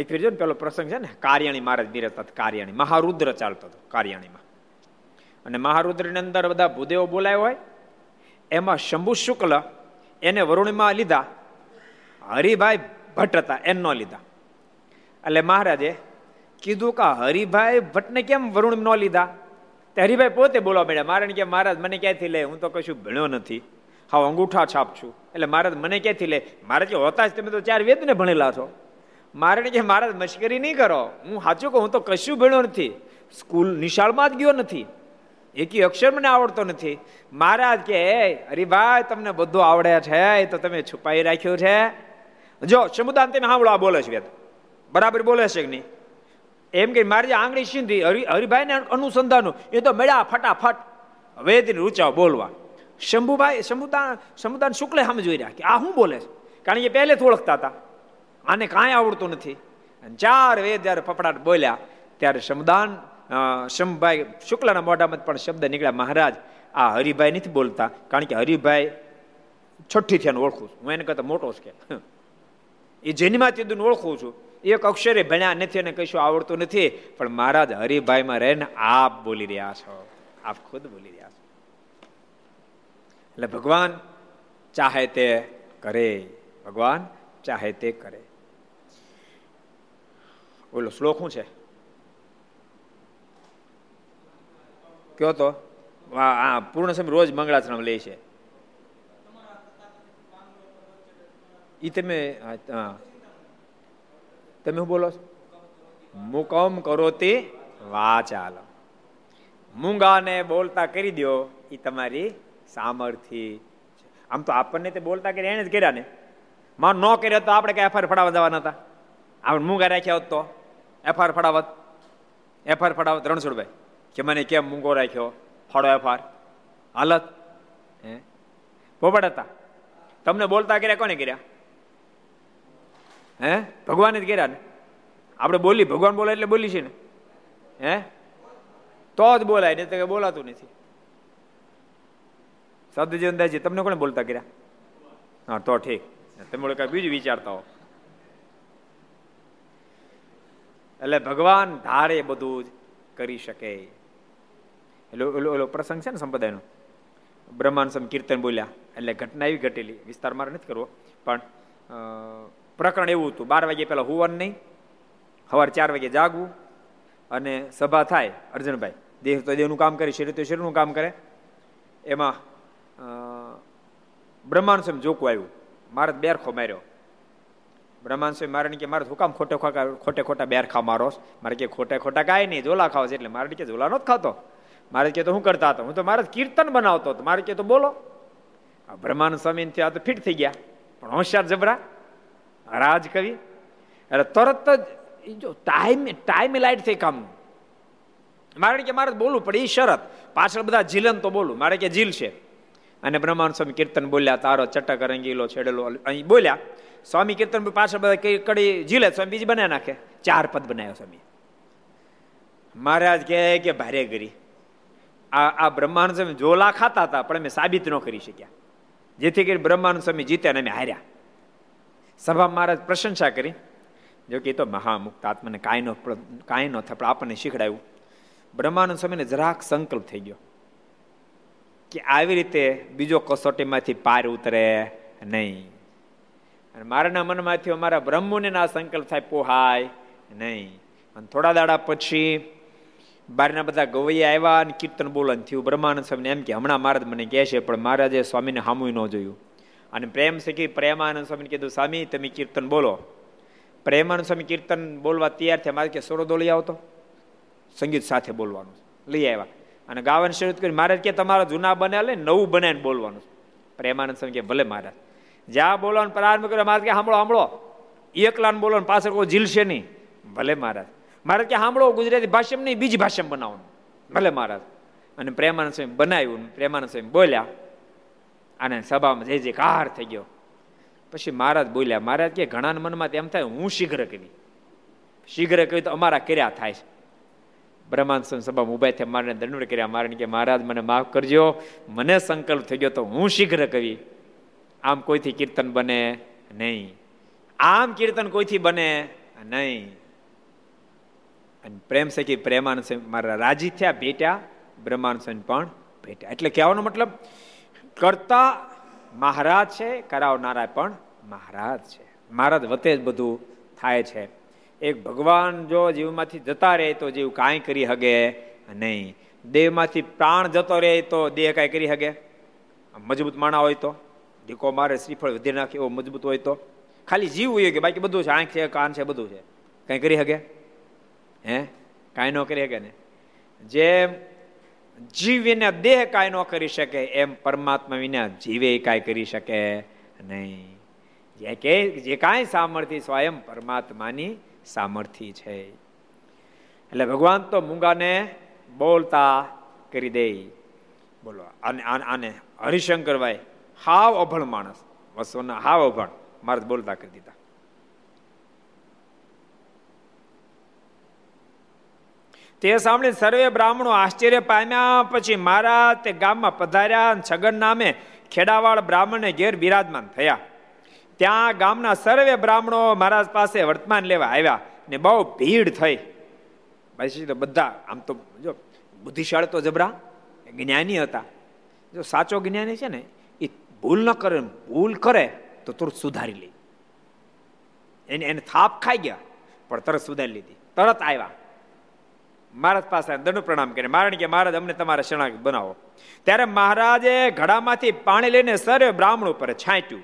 એક ફેર જો ને પેલો પ્રસંગ છે ને, કાર્યાણી મહારાજ બિરાજતા હતા. કાર્યાણી મહારુદ્ર ચાલતો હતો કાર્યાણીમાં, અને મહારુદ્રની અંદર બધા ભૂદેવો બોલાયો હોય. એમાં શંભુ શુક્લ એને વરુણમાં લીધા, હરિભાઈ ભટ્ટ હતા એમનો લીધા. એટલે મહારાજે કીધું કે હરિભાઈ ભટ્ટને કેમ વરુણ ન લીધા? તે હરિભાઈ પોતે બોલવા મળ્યા. મારે કે મહારાજ મને ક્યાંથી લે, હું તો કશું ભણ્યો નથી, હા અંગૂઠા છાપ છું. એટલે મહારાજ મને ક્યાંથી લે? મહારાજ કે હોતા જ તમે તો ચાર વેદને ભણેલા છો. મારે કે મહારાજ મશ્કરી નહીં કરો, હું સાચું કહું, હું તો કશું ભણ્યો નથી, સ્કૂલ નિશાળમાં જ ગયો નથી, એકી અક્ષર મને આવડતો નથી. મહારાજ કે હરિભાઈ તમને બધું આવડે છે, એ તો તમે છુપાઈ રાખ્યું છે. જો સમુદાન તમે સાંભળો, આ બોલે છે વેદ બરાબર બોલે છે કે નહીં? એમ કે મારે આંગળી સીંધી હરિભાઈ ને અનુસંધાનો એ તો મળ્યા ફટાફટ વેદની રૂચા બોલવા. શંભુભાઈ સમુદાન સમુદાન શુક્લે સામે જોઈ રહ્યા કે આ શું બોલે છે, કારણ કે પહેલેથી ઓળખતા હતા, આને કાંઈ આવડતું નથી. ચાર વેદ જ્યારે ફફડાટ બોલ્યા ત્યારે સમુદાન શંભુભાઈ શુક્લના મોઢામાં પણ શબ્દ નીકળ્યા, મહારાજ આ હરિભાઈ નથી બોલતા, કારણ કે હરિભાઈ છઠ્ઠી થયાને ઓળખું છું, હું એને કરતાં મોટો છે કે એ જેનીમાં તીધું ઓળખું છું, એક અક્ષરે ભણ્યા નથી અને કશું આવડતું નથી, પણ મહારાજ હરિભાઈમાં રહીને આપ બોલી રહ્યા છો, આપ ખુદ બોલી રહ્યા છો. એટલે ભગવાન ચાહે તે કરે, ભગવાન ચાહે તે કરે. ઓલો શ્લોક શું છે કયો તો? હા, પૂર્ણ સમય રોજ મંગળાચરણ લે છે એ તમે. હા, તમે શું બોલો છો? મુકમ કરો તે વાચાલ, મૂંગાને બોલતા કરી દો, એ તમારી સામર્થ્ય. આમ તો આપણને તે બોલતા કર્યા એને જ કર્યા ને, માં ન કર્યો તો આપણે કઈ એફઆઈઆર ફડાવવા જવાના હતા? આપણે મૂંગા રાખ્યા હોત તો એફઆઈઆર ફડાવત, એફઆઈઆર ફડાવત. રણછોડભાઈ કે મને કેમ મૂંગો રાખ્યો, ફાળો એફઆઈઆર હાલત હે પોપટ હતા. તમને બોલતા કર્યા કોને કર્યા? હે ભગવાને જ કર્યા ને. આપણે બોલી, ભગવાન બોલે એટલે બોલી છે ને, હે તો જ બોલાય, નહીં તો બોલાતું નથી. સદજીવનદાસજી તમને કોને બોલતા કર્યા? હા તો ઠીક, તમે કઈ બીજું વિચારતા હો. એટલે ભગવાન ધારે બધું જ કરી શકે. એટલે પ્રસંગ છે ને સંપ્રદાયનો, બ્રહ્માંડ સમ કીર્તન બોલ્યા, એટલે ઘટના એવી ઘટેલી, વિસ્તાર મારે નથી કરવો, પણ પ્રકરણ એવું હતું. બાર વાગે પહેલા હોવાનું નહીં, સવારે ચાર વાગે જાગવું, અને સભા થાય. અર્જનભાઈ દેહ તો દેહનું કામ કરે, શરીર તો શરીરનું કામ કરે. એમાં બ્રહ્માંડ સ્વામી જોકું આવ્યું, મહારાજ બેરખો માર્યો. બ્રહ્માંડ સ્વામી મારે કે મારે હુકામ ખોટે ખોટા ખોટે ખોટા બેરખા મારો? મારે કે ખોટે ખોટા કાંઈ નહીં, ઝોલા ખાવ છે. એટલે મારે કે ઝોલા નથી ખાતો. મારે કે તો હું કરતા હતો? હું તો મારે કીર્તન બનાવતો હતો. મારે કે તો બોલો. આ બ્રહ્માંડ સ્વામી આ તો ફિટ થઈ ગયા, પણ હોશિયાર જબરા રાજ કવિ. અરે તરત જ જો ટાઈમ ટાઈમ લાઈટ થઈ કામનું. મારે કે મારે બોલવું પડે એ શરત, પાછળ બધા જીલન તો બોલું. મારે કે જીલ છે. અને બ્રહ્માંડ સ્વામી કીર્તન બોલ્યા, તારો ચટક રંગીલો છેડેલો અહીં બોલ્યા. સ્વામી કીર્તન પાછળ બધા કડી જીલે, સ્વામી બીજી બનાવી નાખે. ચાર પદ બનાવ્યો સ્વામી, મહારાજ કહે કે ભારે ગરી આ આ બ્રહ્માનંદ સ્વામી જોલા ખાતા હતા પણ અમે સાબિત ન કરી શક્યા, જેથી કરી બ્રહ્માનંદ સ્વામી જીત્યા અને અમે હાર્યા. સભા મહારાજ પ્રશંસા કરી, જો કે એ તો મહામુક્ત આત્માને કાંઈ ન કાંઈ ન થાય, પણ આપણને શીખડાયું. બ્રહ્માનંદ સ્વામીને જરાક સંકલ્પ થઈ ગયો કે આવી રીતે બીજો કસોટીમાંથી પાર ઉતરે નહીં, અને મારાના મનમાંથી અમારા બ્રહ્મને ના સંકલ્પ થાય પોહાય નહીં. અને થોડા દાડા પછી બહારના બધા ગવૈયા આવ્યા અને કીર્તન બોલન થયું. બ્રહ્માનંદ સ્વામીને એમ કે હમણાં મહારાજ મને કહે છે, પણ મહારાજે સ્વામીને સામું ન જોયું અને પ્રેમ શીખી પ્રેમાનંદ સ્વામીને કીધું, સ્વામી તમે કીર્તન બોલો. પ્રેમાનંદ સ્વામી કીર્તન બોલવા તૈયાર થયા. મારે કે સોરોદો લઈ આવતો, સંગીત સાથે બોલવાનું. લઈ આવ્યા અને ગાવાનું શરૂ કર્યું. મહારાજ કે તમારા જૂના બને લે નવું બનાવીને બોલવાનું. પ્રેમાનંદ સ્વામી કે ભલે મહારાજ. જ્યાં બોલવાનો પ્રારંભ કર્યો મહારાજ કે સાંભળો સાંભળો, એકલાને બોલવાનું પાછળ કોઈ ઝીલશે નહીં. ભલે મહારાજ. મહારાજ કે સાંભળો ગુજરાતી ભાષામાં નહીં, બીજી ભાષામાં બનાવવાનું. ભલે મહારાજ. અને પ્રેમાનંદ સ્વામી બનાવ્યું, પ્રેમાનંદ સ્વામી બોલ્યા અને સભામાં જે જે કાર થઈ ગયો. પછી મહારાજ બોલ્યા. મહારાજ કે ઘણાના મનમાં તેમ થાય હું શીઘ્ર કરી શીઘ્ર કરી તો અમારા કર્યા થાય છે. બ્રહ્માનંદ સ્વામી સભામાં ઉભા થયા, મારાને દંડ કર્યા. મારાને કે મહારાજ મને માફ કરજો, મને સંકલ્પ થઈ ગયો તો હું શીઘ્ર કરી. આમ કોઈથી કીર્તન બને નહીં, આમ કીર્તન કોઈથી બને નહીં. અને પ્રેમ સખી પ્રેમાનંદ સ્વામી મારા રાજી થયા, ભેટ્યા, બ્રહ્માનંદ સ્વામી પણ ભેટ્યા. એટલે કહેવાનો મતલબ કરતા મહારાજ છે, કરાવનારા પણ મહારાજ છે. મહારાજ વતે જ બધું થાય છે. એક ભગવાન જો જીવમાંથી જતા રહે તો જીવ કાંઈ કરી શકે નહીં. દેહમાંથી પ્રાણ જતો રહે તો દેહ કાંઈ કરી શકે? મજબૂત માણા હોય તો, ઢીકો મારે શ્રીફળ વધી નાખે એવો મજબૂત હોય તો, ખાલી જીવ હોય કે બાકી બધું છે, આંખ છે, કાન છે, બધું છે, કાંઈ કરી શકે? હે, કાંઈ ન કરી શકે ને. જેમ જીવ વિના દેહ કાંઈ ન કરી શકે, એમ પરમાત્મા વિના જીવે કાંઈ કરી શકે નહીં. જે કે જે કાંઈ સામર્થ્ય સ્વયં પરમાત્માની સામર્થ્ય છે. એટલે ભગવાન તો મૂંગાને બોલતા કરી દે. બોલો આને આને હરિશંકર ભાઈ હાવ અભણ માણસ, વસોના હાવ અભણ, મારા બોલતા કરી દીધા. તે સાંભળી સર્વે બ્રાહ્મણો આશ્ચર્ય પામ્યા. પછી મહારાજ તે ગામમાં પધાર્યા. છગન નામે ખેડાવાળ બ્રાહ્મણને ઘેર બિરાજમાન થયા. ત્યાં ગામના સર્વે બ્રાહ્મણો મહારાજ પાસે વર્તમાન લેવા આવ્યા ને બહુ ભીડ થઈ. પછી તો બધા આમ તો જો બુદ્ધિશાળી તો જબરા જ્ઞાની હતા. જો સાચો જ્ઞાની છે ને ભૂલ ન કરે, ભૂલ કરે તો તરત સુધારી લે. એને એને થાપ ખાઈ ગયા પણ તરત સુધારી લીધી. તરત આવ્યા મહારાજ પાસે દંડ પ્રણામ કરે. મારણ કે મહારાજ અમને તમારા શરણાગત બનાવો. ત્યારે મહારાજે ઘડામાંથી પાણી લઈને સર્વે બ્રાહ્મણ ઉપર છાંટ્યું.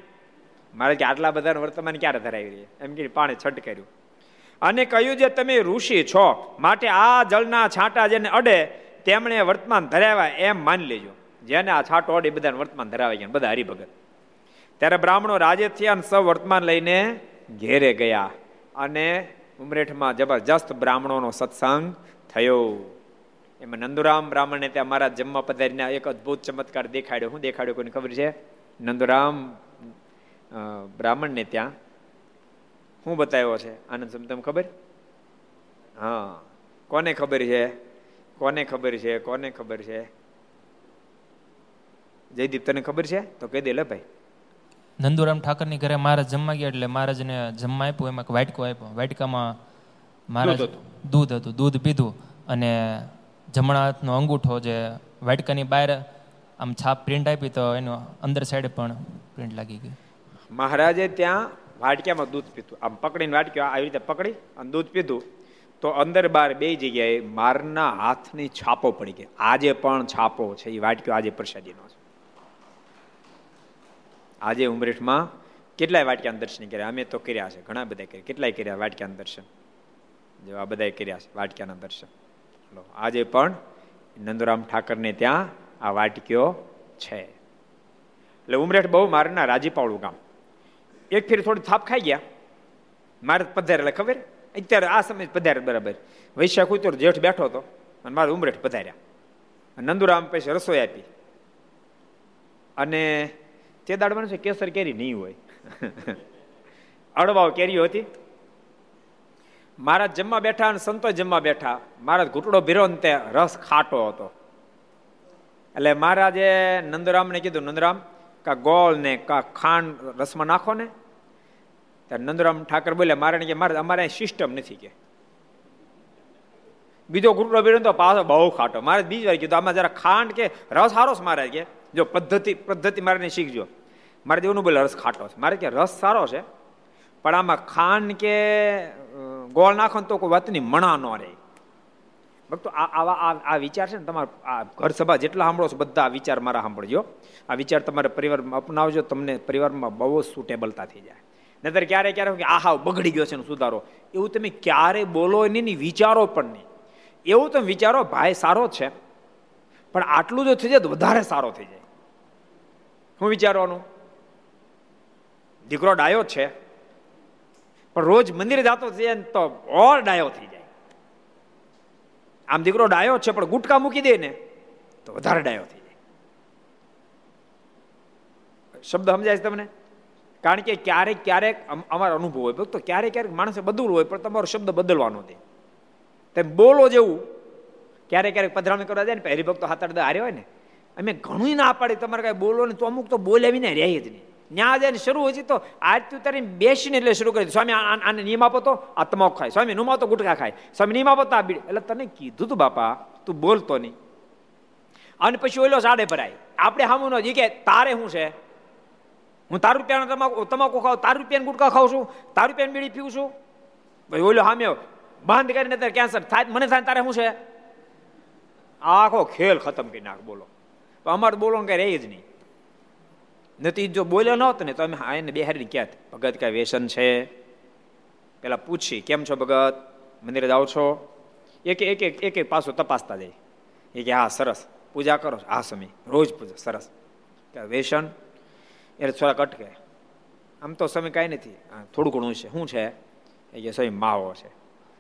મહારાજ કે આટલા બધાને વર્તમાન ક્યારે ધરાવી રહી? એમ કે પાણી છંટકાર્યું અને કહ્યું જે તમે ઋષિ છો માટે આ જળના છાંટા જેને અડે તેમણે વર્તમાન ધરાવ્યા એમ માની લેજો. જેને આ છાંટો અડે બધાને વર્તમાન ધરાવી ગયા, બધા હરિભગત. ત્યારે બ્રાહ્મણો રાજી થયા અને સૌ વર્તમાન લઈને ઘેરે ગયા અને ઉમરેઠમાં જબરજસ્ત બ્રાહ્મણોનો સત્સંગ થયો. એમાં નંદુરામ બ્રાહ્મણને ત્યાં મહારાજ જમવા પધારીને એક અદભુત ચમત્કાર દેખાડ્યો. શું દેખાડ્યો કોઈને ખબર છે? નંદુરામ બ્રાહ્મણને ત્યાં શું બતાવ્યો છે? આનંદ તમને ખબર? હા, કોને ખબર છે? કોને ખબર છે? કોને ખબર છે? જયદીપ તને ખબર છે તો કહી દે લે ભાઈ. નંદુરામ ઠાકરની ઘરે મહારાજ જમવા ગયા એટલે મહારાજને જમવા આપ્યું. એમાં એક વાટકો આપ્યો. વાટકામાં મહારાજ દૂધ હતું. દૂધ પીધું અને જમણા હાથનો અંગૂઠો જે વાટકાની બહાર આમ છાપ પ્રિન્ટ આપી તો એનો અંદર સાઈડ પણ પ્રિન્ટ લાગી ગઈ. મહારાજે ત્યાં વાટક્યામાં દૂધ પીધું, આમ પકડીને વાટક્યો આવી રીતે પકડી અને દૂધ પીધું તો અંદર બહાર બે જગ્યાએ મારના હાથની છાપો પડી ગઈ. આજે પણ છાપો છે. એ વાટક્યો આજે પ્રસાદીનો છે. આજે ઉમરેઠમાં કેટલાય વાટક્યાના દર્શન કર્યા. અમે તો કર્યા છે, ઘણા બધા કર્યા. કેટલાય કર્યા વાટક્યાના દર્શન? જો આ બધા કર્યા છે વાટક્યાના દર્શન. આજે પણ નંદુરામ ઠાકરને ત્યાં આ વાટક્યો છે. એટલે ઉમરેઠ બહુ મારના રાજીપાળું ગામ. એક ફેર થોડી થાપ ખાઈ ગયા. મારે પધારે એટલે ખબર અત્યારે આ સમય પધારે બરાબર વૈશાખ ઉતર જેઠ બેઠો હતો અને મારે ઉમરેઠ પધાર્યા. નંદુરામ પછી રસોઈ આપી અને તે દાડવાનું છે કેસર કેરી નહીં હોય, અડવાઓ કેરીઓ હતી. મહારાજ જમવા બેઠા અને સંતો જમવા બેઠા. મહારાજ ઘૂંટડો ભીરો ને તે રસ ખાટો હતો. એટલે મહારાજે નંદરામને કીધું, નંદરામ કા ગોળ ને કા ખાંડ રસમાં નાખો ને. ત્યારે નંદરામ ઠાકર બોલે મારે કે મહારાજ અમારે સિસ્ટમ નથી કે. બીજો ઘૂંટડો ભીરો તો પાછો બહુ ખાટો. મહારાજ બીજી વાર કીધું આમાં જરા ખાંડ કે રસ સારો છે મહારાજ કે. જો પદ્ધતિ પદ્ધતિ મારે શીખજો. મારે એવું ન બોલે રસ ખાટો છે. મારે કે રસ સારો છે પણ આમાં ખાંડ કે ગોળ નાખો ને તો કોઈ વાતની મણા ન રહે. ભક્તો આ વિચાર છે ને તમારે આ ઘર સભા જેટલા સાંભળો છો બધા આ વિચાર મારા સાંભળજો. આ વિચાર તમારે પરિવારમાં અપનાવજો, તમને પરિવારમાં બહુ સુટેબલતા થઈ જાય. નહીંતર ક્યારેય ક્યારેક આ હાવ બગડી ગયો છે ને સુધારો એવું તમે ક્યારે બોલો નહીં ને વિચારો પણ નહીં. એવું તમે વિચારો ભાઈ સારો છે પણ આટલું જો થઈ જાય તો વધારે સારો થઈ જાય. હું વિચારવાનું દીકરો ડાયો છે પણ રોજ મંદિરે જતો જાય ને તો ઓર ડાયો થઈ જાય. આમ દીકરો ડાયો છે પણ ગુટકા મૂકી દે ને તો વધારે ડાયો થઈ જાય. શબ્દ સમજાય છે તમને? કારણ કે ક્યારેક ક્યારેક અમારો અનુભવ હોય ભક્તો, ક્યારેક ક્યારેક માણસે બદલવું હોય પણ તમારો શબ્દ બદલવાનો નથી. તમે બોલો જેવું ક્યારેક ક્યારેક પધરામણી કરવા જાય ને હરિભક્તો હાથરદા હારે હોય ને અમે ઘણું ના પાડી તમારે કાંઈ બોલો ને તો અમુક તો બોલાવીને રહે જ નહીં. ન્યા જઈને શરૂ હોય છે તો આજ તું તારી બેસીને એટલે શરૂ કરી સ્વામી આને નિયમ આપો તો આ તમાકુ ખાય, સ્વામી નુમા તો ગુટકા ખાય, સ્વામી નિયમ આપો તો આ બીડી. એટલે તને કીધું તું બાપા તું બોલતો નહીં. અને પછી ઓલો સાડે ભરાય આપણે સામું ન કે તારે શું છે, હું તારું રૂપિયાનો તમાકુ તમાકુ ખાઉં, તારું રૂપિયાને ગુટકા ખાઉં છું, તારું રૂપિયાને બીડી પીવું છું. ભાઈ ઓલો સામે બંધ કરીને તારે કેન્સર થાય મને થાય તારે શું છે. આખો ખેલ ખતમ કરી નાખ બોલો. અમારે બોલો કઈ રહી જ નહીં. નથી જો બોલ્યો ન હોત ને તો અમે હા એને બેહારી ક્યાં ભગત કાંઈ વ્યસન છે પેલા પૂછી કેમ છો ભગત, મંદિરે જાઓ છો? એક એક એક એક પાછો તપાસતા જાય. એ કે હા સરસ પૂજા કરો, હા સ્વામી રોજ પૂજા સરસ. વ્યસન એટલે થોડાક અટકે, આમ તો સ્વામી કાંઈ નથી, હા થોડું ઘણું છે. શું છે? એ કે સ્વામી માવો છે.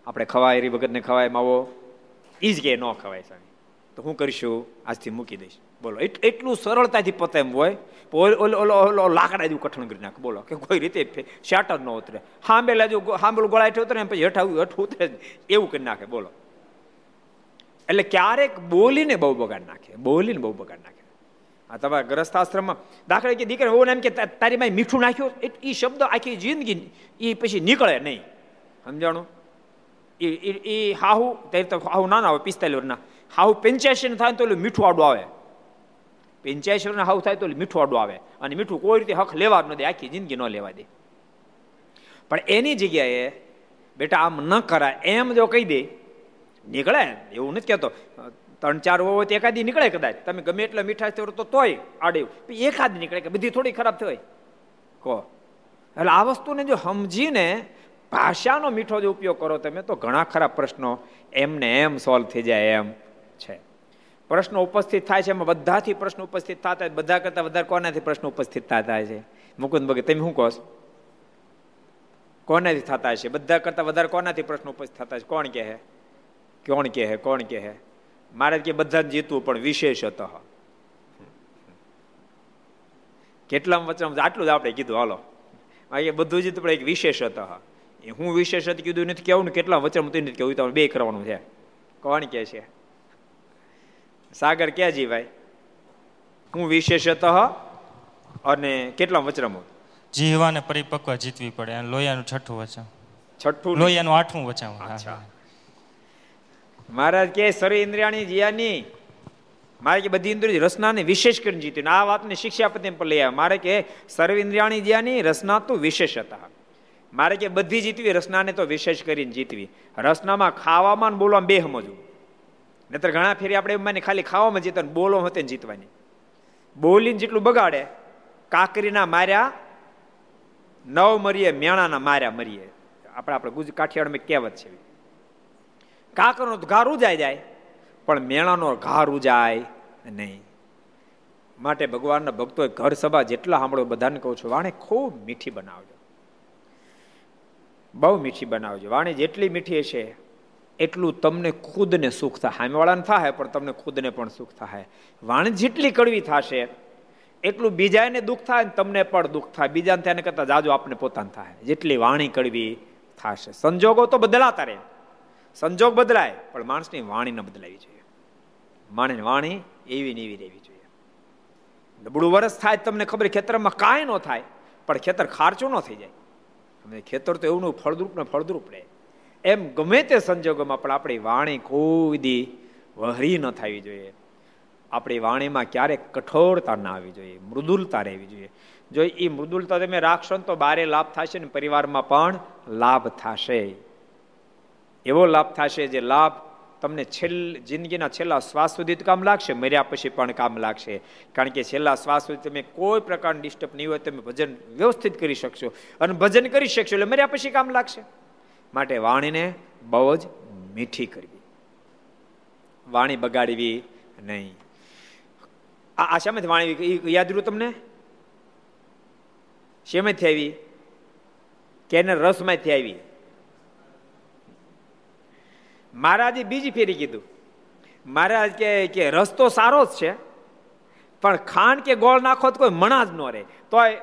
આપણે ખવાય રી ભગતને ખવાય માવો એ જ કે ન ખવાય સ્વામી તો હું કરીશું આજથી મૂકી દઈશ. બોલો એટલું સરળતાથી પતે એમ હોય ઓલો લાકડા જેવું કઠણ કરી નાખ બોલો કે કોઈ રીતે શેટર ન ઉતરે. હાંબે લાજુ હાંબેલું ગોળા હેઠે ઉતરે પછી હેઠાવું હેઠું ઉતરે એવું કરી નાખે બોલો. એટલે ક્યારેક બોલીને બહુ બગાડ નાખે, બોલીને બહુ બગાડ નાખે. આ તમારા ગ્રસ્થાશ્રમમાં દાખલા કે દીકરા એવું એમ કે તારી માય મીઠું નાખ્યું એ શબ્દ આખી જિંદગી એ પછી નીકળે નહીં, સમજાણું? એ એ હાહુ ત્યારે તો હાહુ ના ના હોય પિસ્તાલીસના હાહુ પંચ્યાસી થાય તો એટલું મીઠું આડું આવે, પંચ્યાસી ને હાવ થાય તો મીઠું આડું આવે. અને મીઠું કોઈ રીતે હક લેવા ન દે, આખી જિંદગી ન લેવા દે. પણ એની જગ્યાએ બેટા આમ ન કરાય એમ જો કહી દે નીકળે. એવું નથી કહેતો ત્રણ ચાર હોય તો એકાદી નીકળે, કદાચ તમે ગમે એટલા મીઠાશ થયો તો તોય આડે એકાદ નીકળે કે બધી થોડી ખરાબ થઈ કહો. એટલે આ વસ્તુને જો સમજીને ભાષાનો મીઠો જો ઉપયોગ કરો તમે તો ઘણા ખરાબ પ્રશ્નો એમને એમ સોલ્વ થઈ જાય એમ છે. પ્રશ્નો ઉપસ્થિત થાય છે એમાં બધાથી પ્રશ્નો ઉપસ્થિત થતા બધા કરતાં વધારે કોનાથી પ્રશ્નો ઉપસ્થિત થતા છે? મુકુંદ ભગત તમે શું કહો છો? કોનાથી થતા છે? બધા કરતાં વધારે કોનાથી પ્રશ્નો ઉપસ્થિત થતા છે? કોણ કહે કોણ કહે કોણ કહે? મહારાજ કે બધાને જીતવું પણ વિશેષતઃ. કેટલામ વચન આટલું જ આપણે કીધું હાલો એ બધું જીતવું પણ એક વિશેષતઃ. હું વિશેષત કીધું નથી કેવું ને કેટલા વચન હતું નથી કેવું, તમારે બે કરવાનું છે. કોણ કહે છે? સાગર કે જીવાય હું વિશેષતઃ અને કેટલા વચરામાં જીવાને પરિપક્વ જીતવી પડે. અને લોયાનું છઠ્ઠું વચન, છઠ્ઠું લોયાનું આઠમું વચન. મહારાજ કે સરી ઇન્દ્રિયાણી જીયાની મારે કે બધી ઇન્દ્રિય રસનાને વિશેષ કરીને જીતી. આ વાતને શિક્ષાપતિ પર લઈ આવ્યા. મારે કે સર્વ ઇન્દ્રિયાણી જીયાની રસના તો વિશેષતઃ. મારે કે બધી જીતવી રસનાને તો વિશેષ કરીને જીતવી. રસનામાં ખાવામાં ને બોલવામાં બે સમજવું. નહીતર ઘણા ફેરી આપણે એમ માને ખાલી ખાવામાં જીતવા બોલો હોતે જીતવાની. બોલીને જેટલું બગાડે કાકરીના માર્યા નવ મરીએ મેણાના માર્યા મરીએ. આપણે આપણે ગુજ કાઠિયાવાડમાં કહેવત છે. કાકરનો ઘા રૂજાય જાય પણ મેણાનો ઘા રૂજાય નહીં. માટે ભગવાનના ભક્તોએ ઘર સભા જેટલા સાંભળો બધાને કહું છું વાણી ખૂબ મીઠી બનાવજો, બહુ મીઠી બનાવજો. વાણી જેટલી મીઠી હશે એટલું તમને ખુદને સુખ થાય, સામેવાળાને થાય પણ તમને ખુદને પણ સુખ થાય. વાણી જેટલી કડવી થશે એટલું બીજાને દુઃખ થાય ને તમને પણ દુઃખ થાય. બીજાને થાય એના કરતાં જાજો આપને પોતાને થાય. જેટલી વાણી કડવી થશે. સંજોગો તો બદલાતા રહે, સંજોગ બદલાય, પણ માણસની વાણી ન બદલાવી જોઈએ. માણસની વાણી એવી ને એવી રહેવી જોઈએ. નબળું વરસ થાય તમને ખબર, ખેતરમાં કાંઈ ન થાય, પણ ખેતર ખારચું ન થઈ જાય. તમને ખેતર તો એવું ફળદ્રુપ ને ફળદ્રુપ રહે. એમ ગમે તે સંજોગોમાં પણ આપણી વાણી કોઈ દી વહરી ન થવી જોઈએ. આપણી વાણીમાં ક્યારેક કઠોરતા ના આવી જોઈએ, મૃદુલતા રહેવી જોઈએ. જો એ મૃદુલતા તમે રાખશો ને તો બારે લાભ થશે ને પરિવારમાં પણ લાભ થશે. એવો લાભ થશે જે લાભ તમને છેલ્લે જિંદગીના છેલ્લા શ્વાસ સુધી તો કામ લાગશે, મર્યા પછી પણ કામ લાગશે. કારણ કે છેલ્લા શ્વાસ સુધી તમે કોઈ પ્રકારનું ડિસ્ટર્બ નહીં હોય, તમે ભજન વ્યવસ્થિત કરી શકશો અને ભજન કરી શકશો એટલે મર્યા પછી કામ લાગશે. માટે વાણીને બહુ જ મીઠી કરવી, વાણી બગાડવી નહીં. આ શેમાંથી વાણી યાદ રહ્યું તમને? શેમાંથી આવી? કેને રસમાંથી આવી? મહારાજે બીજી ફેરી કીધું. મહારાજ કે રસ તો સારો જ છે, પણ ખાંડ કે ગોળ નાખો તો કોઈ મણા જ ન રહે. તોય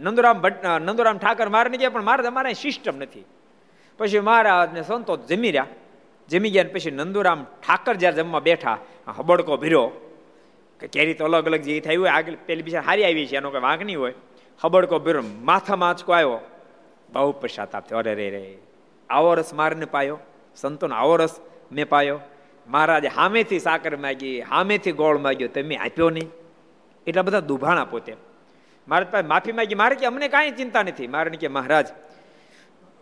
નંદુરામ ભટ્ટ નંદુરામ ઠાકર મારે ગયા, પણ મહારાજ અમારે સિસ્ટમ નથી. પછી મહારાજને સંતો જમી રહ્યા, જમી ગયા પછી નંદુરામ ઠાકર જ્યારે જમવા બેઠા, હબડકો ભીર્યો કે કેરી તો અલગ અલગ જે થાય હોય, આગળ પેલી બીજા હારી આવી છે, એનો કંઈ વાંક નહીં હોય. હબડકો ભીર્યો, માથામાં આંચકો આવ્યો, બહુ પશ્ચાતાપ થયો. અરે રે રે, આવો રસ મારને પાયો, સંતોનો આવો રસ મેં પાયો. મહારાજે સામેથી સાકર માગી, સામેથી ગોળ માગ્યો, તમે આપ્યો નહીં. એટલા બધા દુભાણા પોતે. મહારાજ પાસે માફી માગી, મારે કે અમને કાંઈ ચિંતા નથી. મારે કે મહારાજ,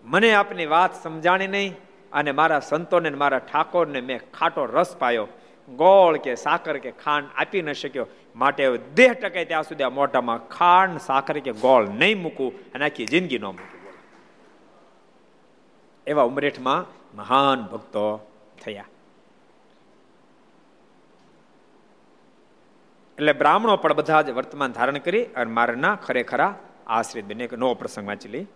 મને આપની વાત સમજાણી નહીં અને મારા સંતોને મારા ઠાકોરને મેં ખાટો રસ પાયો, ગોળ કે સાકર કે ખાંડ આપી ન શક્યો. માટે દેહ ટકે ત્યાં સુધી આ મોઢામાં ખાંડ સાકર કે ગોળ નહીં મૂકું અને આખી જિંદગી ન મૂકું. એવા ઉમરેઠમાં મહાન ભક્તો થયા. એટલે બ્રાહ્મણો પણ બધા જ વર્તમાન ધારણ કરી અને મારના ખરેખરા આશ્રિત બને. નવો પ્રસંગ વાંચી લઈ.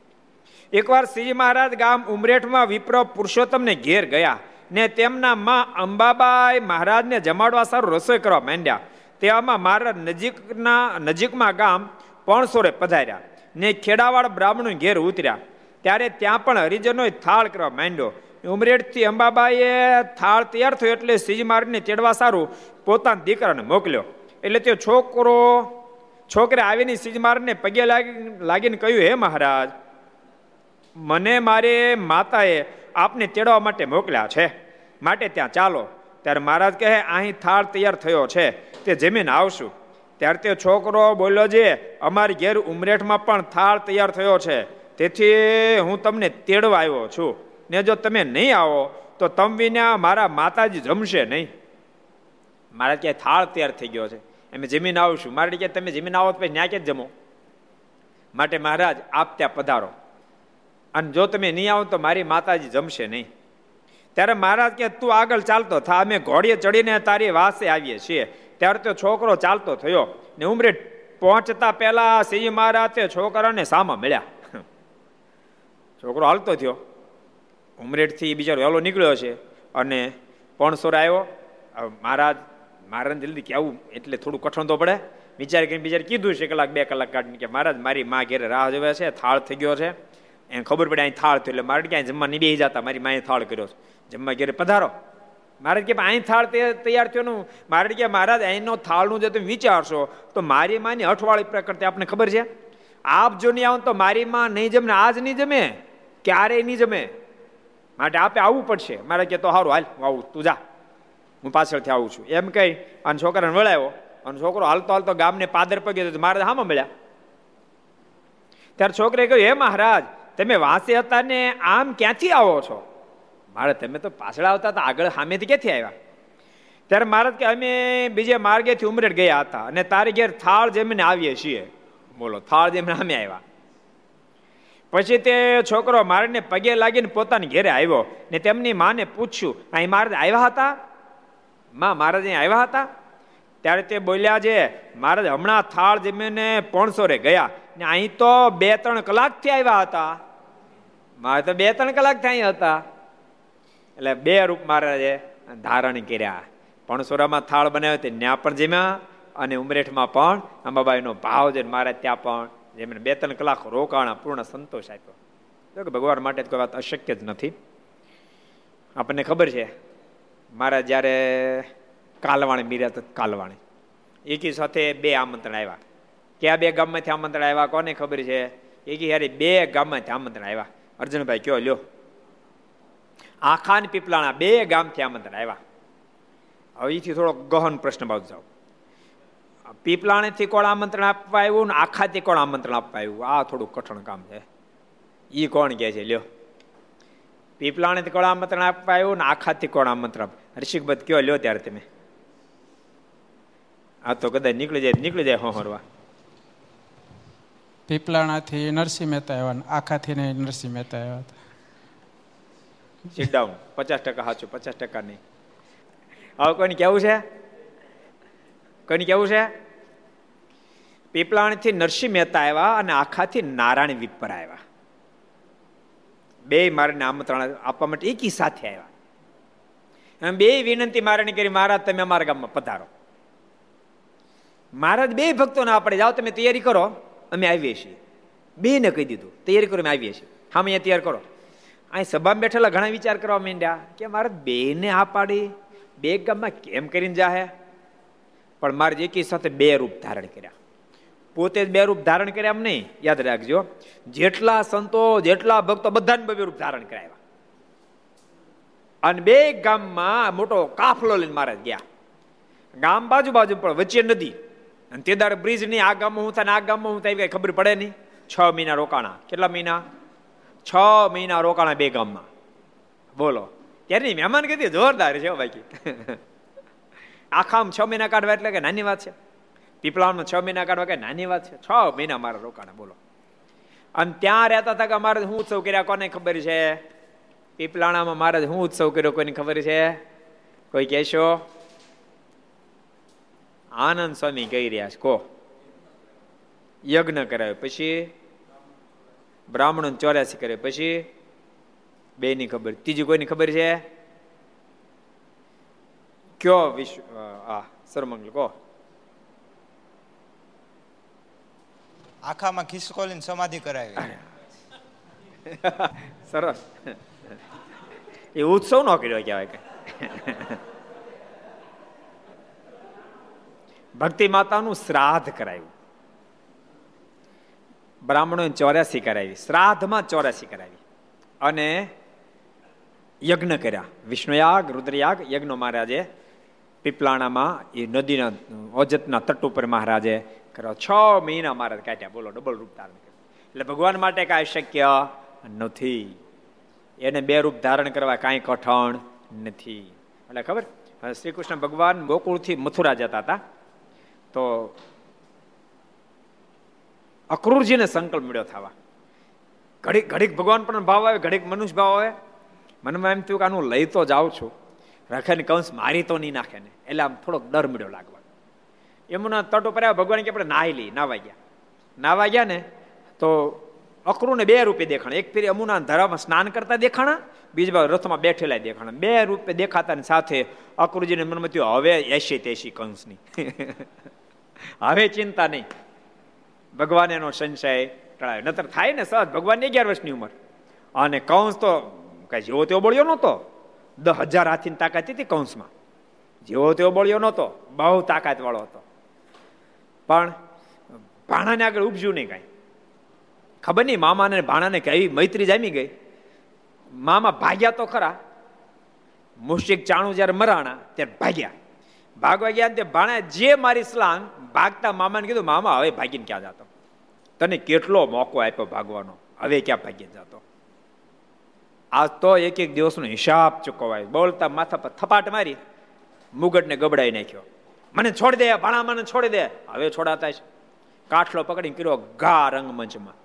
એકવાર શ્રીજી મહારાજ ગામ ઉમરેઠમાં વિપ્ર પુરુષોત્તમને ઘેર ગયા ને તેમના માં અંબાબાઈ મહારાજને જમાડવા સારું રસોઈ કરવા માંડ્યા. તેવામાં મહારાજ નજીકના નજીકમાં ગામ પણસોરે પધાર્યા ને ખેડાવાળા બ્રાહ્મણો ઘેર ઉતર્યા. ત્યારે ત્યાં પણ હરિજનોએ થાળ કરવા માંડ્યો. ઉમરેઠથી અંબાબાઈએ થાળ તૈયાર થયો એટલે શ્રીજી મહારાજને તેડવા સારું પોતાના દીકરાને મોકલ્યો. એટલે તે છોકરો છોકરે આવીને શ્રીજી મહારાજને પગે લાગી લાગીને કહ્યું, હે મહારાજ, મને મારે માતાએ આપને તેડવા માટે મોકલ્યા છે, માટે ત્યાં ચાલો. ત્યારે મહારાજ કહે, અહીં થાળ તૈયાર થયો છે, તે જમીને આવશું. ત્યારે તે છોકરો બોલ્યો, જે અમારી ઘેર ઉમરેઠમાં પણ થાળ તૈયાર થયો છે, તેથી હું તમને તેડવા આવ્યો છું, ને જો તમે નહીં આવો તો તમ વિના મારા માતાજી જમશે નહીં. મહારાજ કહે, થાળ તૈયાર થઈ ગયો છે, અમે જમીને આવશું. મારે કહે, તમે જમીને આવો તો પછી ન્યા કે જમો. માટે મહારાજ આપ ત્યાં પધારો અને જો તમે નહીં આવો તો મારી માતાજી જમશે નહીં. ત્યારે મહારાજ કે, તું આગળ ચાલતો થા, અમે ઘોડીએ ચડીને તારી વાસે આવીએ છીએ. ત્યારે તો છોકરો ચાલતો થયો ને ઉમરેઠ પહોંચતા પહેલા શ્રીજી મહારાજ છોકરાને સામા મળ્યા. છોકરો હાલતો થયો, ઉમરેઠથી બિચારો વહેલો નીકળ્યો છે અને પણસોર આવ્યો. મહારાજ મહારાજને જલ્દી કહેવું એટલે થોડું કઠણ તો પડે. વિચાર કરીને બિચાર કીધું છે, કલાક બે કલાક કાઢીને કે મહારાજ, મારી મા ઘેરે રાહ જોવે છે, થાળ થઈ ગયો છે. એને ખબર પડે અહીં થાળ થયો એટલે મારે ક્યાંય જમવા નહીં બેસી જતા, મારી માએ થાળ કર્યો છે, જમવા ઘેરે પધારો. મહારાજ કે, અહીં થાળ તૈયાર થયો નું. મારે કે, મહારાજ, અહીંનો થાળનું જો તમે વિચારશો તો મારી માની અઠવાળી પ્રકૃતિ આપને ખબર છે. આપ જો નહીં આવો તો મારી માં નહીં જમે, આજ નહીં જમે, ક્યારેય નહીં જમે, માટે આપે આવવું પડશે. મારે કે, તો સારું, હાલ હું આવું, તું જા, હું પાછળથી આવું છું, એમ કહી અને છોકરાને વળાવ્યો. અને છોકરો હાલતો હાલતો ગામને પાદર પગ્યો તો મહારાજ હામાં મળ્યા. ત્યારે છોકરે કહ્યું, હે મહારાજ, તમે વાંસે હતા ને આમ ક્યાંથી આવો છો? મારે તમે તો પાછળ આવતા હતા, આગળ સામેથી ક્યાંથી આવ્યા? ત્યારે મહારાજ કે, અમે બીજે માર્ગેથી ઉમરેઠ ગયા હતા અને તારી ઘેર થાળ જમીને આવીએ છીએ. બોલો, થાળ જમીને અમે આવ્યા. પછી તે છોકરો મારાને પગે લાગીને પોતાના ઘેરે આવ્યો ને તેમની માને પૂછ્યું, અહીં મહારાજ આવ્યા હતા? માં, મહારાજ અહીં આવ્યા હતા? ત્યારે તે બોલ્યા, જે મહારાજ હમણાં થાળ જમીને પણસોરે ગયા ને અહીં તો બે ત્રણ કલાકથી આવ્યા હતા. મારે તો બે ત્રણ કલાક થાય હતા. એટલે બે રૂપ મહારાજે ધારણ કર્યા. પણસોરામાં થાળ બનાવ્યો તે ત્યાં પણ જમ્યા અને ઉમરેઠમાં પણ અંબાબાઈનો ભાવ જઈને મહારાજ ત્યાં પણ જમીને બે ત્રણ કલાક રોકાણા, પૂર્ણ સંતોષ આપ્યો. જો કે ભગવાન માટે કોઈ વાત અશક્ય જ નથી. આપણને ખબર છે મારા જ્યારે કાલવાણી મીરાત કાલવાણી એકી સાથે બે આમંત્રણ આવ્યા. ક્યાં બે ગામમાંથી આમંત્રણ આવ્યા કોને ખબર છે? એકી હારે બે ગામમાંથી આમંત્રણ આવ્યા. અર્જુનભાઈ કયો લ્યો, આખા ને પીપલાણા બે ગામથી આમંત્રણ આવ્યા. હવે એથી થોડો ગહન પ્રશ્ન બાજુ જાઓ, પીપલાણેથી કોણ આમંત્રણ આપવા આવ્યું ને આખાથી કોણ આમંત્રણ આપવા આવ્યું? આ થોડું કઠણ કામ છે. એ કોણ કહે છે લ્યો, પીપલાણેથી કોણ આમંત્રણ આપવા આવ્યું ને આખાથી કોણ આમંત્રણ આપ? ઋષિકભદ કયો લ્યો ત્યારે તમે. આ તો કદાચ નીકળી જાય નીકળી જાય હો હરવા. પીપલાણાથી નરસિંહ મહેતા આવ્યા, આખાથી નરસિંહ મહેતા આવ્યા હતા. Sit down. પચાસ ટકા સાચું, પચાસ ટકા નહીં. હવે કોઈને કેવું છે? કોઈને કેવું છે? પીપલાણથી નરસિંહ મહેતા આવ્યા અને આખાથી નારાયણ વિપર આવ્યા. બે મારાને આમંત્રણ આપવા માટે એકી સાથે આવ્યા. બે વિનંતી મારાને કરી, મહારાજ તમે અમારા ગામમાં પધારો. મહારાજ બે ભક્તોને આપણે જાઓ તમે તૈયારી કરો અમે આવીએ છીએ. બે ને કહી દીધું તૈયારી કરો અમે આવીએ છીએ. હા અહીંયા તૈયાર કરો. અહીં સભામાં બેઠેલા ઘણા વિચાર કરવા માંડ્યા કે મહારાજ બે ને આ પાડી બે ગામમાં કેમ કરીને જાહે? પણ મારે એકી સાથે બે રૂપ ધારણ કર્યા. પોતે જ બે રૂપ ધારણ કર્યા એમ નહીં, યાદ રાખજો. જેટલા સંતો જેટલા ભક્તો બધાને બે રૂપ ધારણ કરાવ્યા અને બે ગામમાં મોટો કાફલો લઈને મહારાજ ગયા. ગામ બાજુ બાજુ પણ વચ્ચે નદી અને તે દાડે બ્રિજ નહીં. આ ગામમાં હું થાય આ ગામમાં હું થાય કઈ ખબર પડે નહીં. છ મહિના રોકાણા. કેટલા મહિના? છ મહિના રોકાણા બે ગામમાં. બોલો ત્યારે મહેમાન કીધી જોરદાર છે બાકી. આખા છ મહિના કાઢવા એટલે કે નાની વાત છે? પીપળામાં છ મહિના કાઢવા કે નાની વાત છે? છ મહિના મારા રોકાણ. બોલો અને ત્યાં રહેતા હતા કે મારે શું ઉત્સવ કર્યા કોને ખબર છે? પીપલાણામાં મારે શું ઉત્સવ કર્યો કોઈને ખબર છે? કોઈ કહેશો? આનંદ સ્વામી કહી રહ્યા છે. કો યજ્ઞ કરાવ્યો, પછી બ્રાહ્મણો ચોર્યાસી કર્યો, પછી બે ની ખબર, ત્રીજી કોઈની ખબર છે? કયો વિશ્વ આ સરમંગલ કહો. આખામાં ખિસકોલીને સમાધિ કરાવી. સરસ. એ ઉત્સવ નો કર્યો કહેવાય કે ભક્તિ માતાનું શ્રાદ્ધ કરાવ્યું. બ્રાહ્મણોએ ચોર્યાસી કરાવી, શ્રાદ્ધમાં ચોર્યાસી કરાવી અને યજ્ઞ કર્યા. વિષ્ણુયાગ રુદ્રયાગ યજ્ઞો મહારાજે પીપલાણામાં એ નદીના ઓજતના તટ ઉપર મહારાજે કર્યો. છ મહિના મહારાજ કાઢ્યા. બોલો ડબલ રૂપ ધારણ કર્યું. એટલે ભગવાન માટે કાંઈ શક્ય નથી. એને બે રૂપ ધારણ કરવા કાંઈ કઠણ નથી. એટલે ખબર શ્રી કૃષ્ણ ભગવાન ગોકુળથી મથુરા જતા હતા તો અક્રૂરજીને સંકલ્પ મળ્યો થવા. ઘડીક ઘડીક ભગવાન પણ ભાવ આવે, ઘડીક મનુષ્ય ભાવ આવે. મનમાં એમ થયું કે આનું લઈ તો જાઉં છું, રાખે ને કંસ મારી તો નહીં નાખે ને, એટલે આમ થોડોક ડર મળ્યો લાગવા. એમના તટ ઉપર આવ્યા. ભગવાન કે આપણે નાહી લઈ. નાવા ગયા. નાવા ગયા ને તો અક્રુને બે રૂપે દેખાણા. એક ફેરી અમુના ધરામાં સ્નાન કરતા દેખાણા, બીજી બાજુ રથમાં બેઠેલા દેખાણા. બે રૂપે દેખાતા ને સાથે અક્રુજીને મનમાં થયું હવે એસી તેસી કંસની, હવે ચિંતા નહીં. ભગવાન એનો સંશય ટળાયો. નતર થાય ને સહજ ભગવાનની અગિયાર વર્ષની ઉંમર અને કંસ તો કઈ જેવો તેવો બોળ્યો નહોતો. દસ હજાર હાથીની તાકાત હતી કંસમાં. જેવો તેવો બોળ્યો નહોતો, બહુ તાકાત વાળો હતો. પણ ભાણાને આગળ ઉપજ્યું નહીં કાંઈ. ખબર નહીં મામાને ભાણાને કઈ મૈત્રી જામી ગઈ. મામા ભાગ્યા તો ખરા, મુશ્રિક ચાણું જ્યારે મરાણા ત્યારે ભાગ્યા. ભાગવા ગયા તે ભાણા જે મારી સ્લાંગ ભાગતા મામાને કીધું મામા હવે ભાગીને ક્યાં જતો? તને કેટલો મોકો આપ્યો ભાગવાનો, હવે ક્યાં ભાગીને જતો? આજ તો એક એક દિવસનો હિસાબ ચૂકવાય. બોલતા માથા પર થપાટ મારી મુગટને ગબડાઈ નાખ્યો. મને છોડી દે ભાણા, મને છોડી દે. હવે છોડાતા છે. કાઠલો પકડીને કર્યો ગા રંગમંચમાં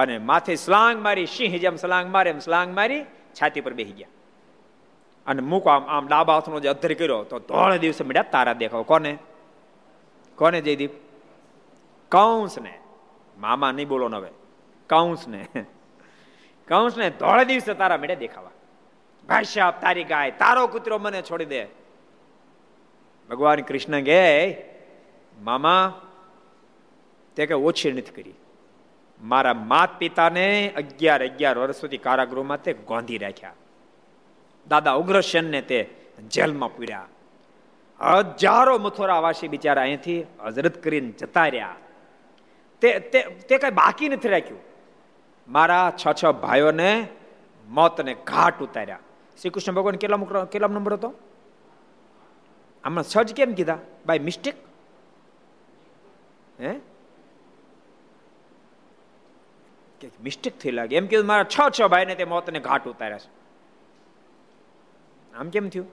અને માથે સ્લાંગ મારી. સિંહ જેમ સ્લાંગ મારે એમ સ્લાંગ મારી છાતી પર બેસી ગયા અને મૂકો આમ આમ ડાબા હાથનો જે અધર કર્યો તો ધોળે દિવસે મળ્યા તારા દેખાવ. કોને કોને જયદીપ? કૌંસને. મામા નહીં બોલો ને હવે, કૌંસને. કંસને ધોળે દિવસે તારા મેળે દેખાવા. ભાઈ સાહેબ તારી ગાય તારો કૂતરો મને છોડી દે. ભગવાન કૃષ્ણ કહે મામા તે કઈ ઓછી નથી કરી, મારા માત પિતાને અગિયાર અગિયાર વર્ષ સુધી કારાગૃહમાં તે ગોંધી રાખ્યા. દાદા ઉગ્રસેનને તે જેલમાં પૂર્યા. હજારો મથુરાવાસી બિચારા અહીંથી હજરત કરીને જતા રહ્યા. તે તે કઈ બાકી નથી રાખ્યું. મારા છ છ ભાઈઓને મોતને ઘાટ ઉતાર્યા. શ્રી કૃષ્ણ ભગવાન કેટલા કેટલા નંબર હતો? આમાં છ જ કેમ કીધા? By mistake? હે, મિસ્ટેક થઈ લાગે એમ કીધું. મારા છ છ ભાઈને તે મોતને ઘાટ ઉતાર્યા છે. આમ કેમ થયું?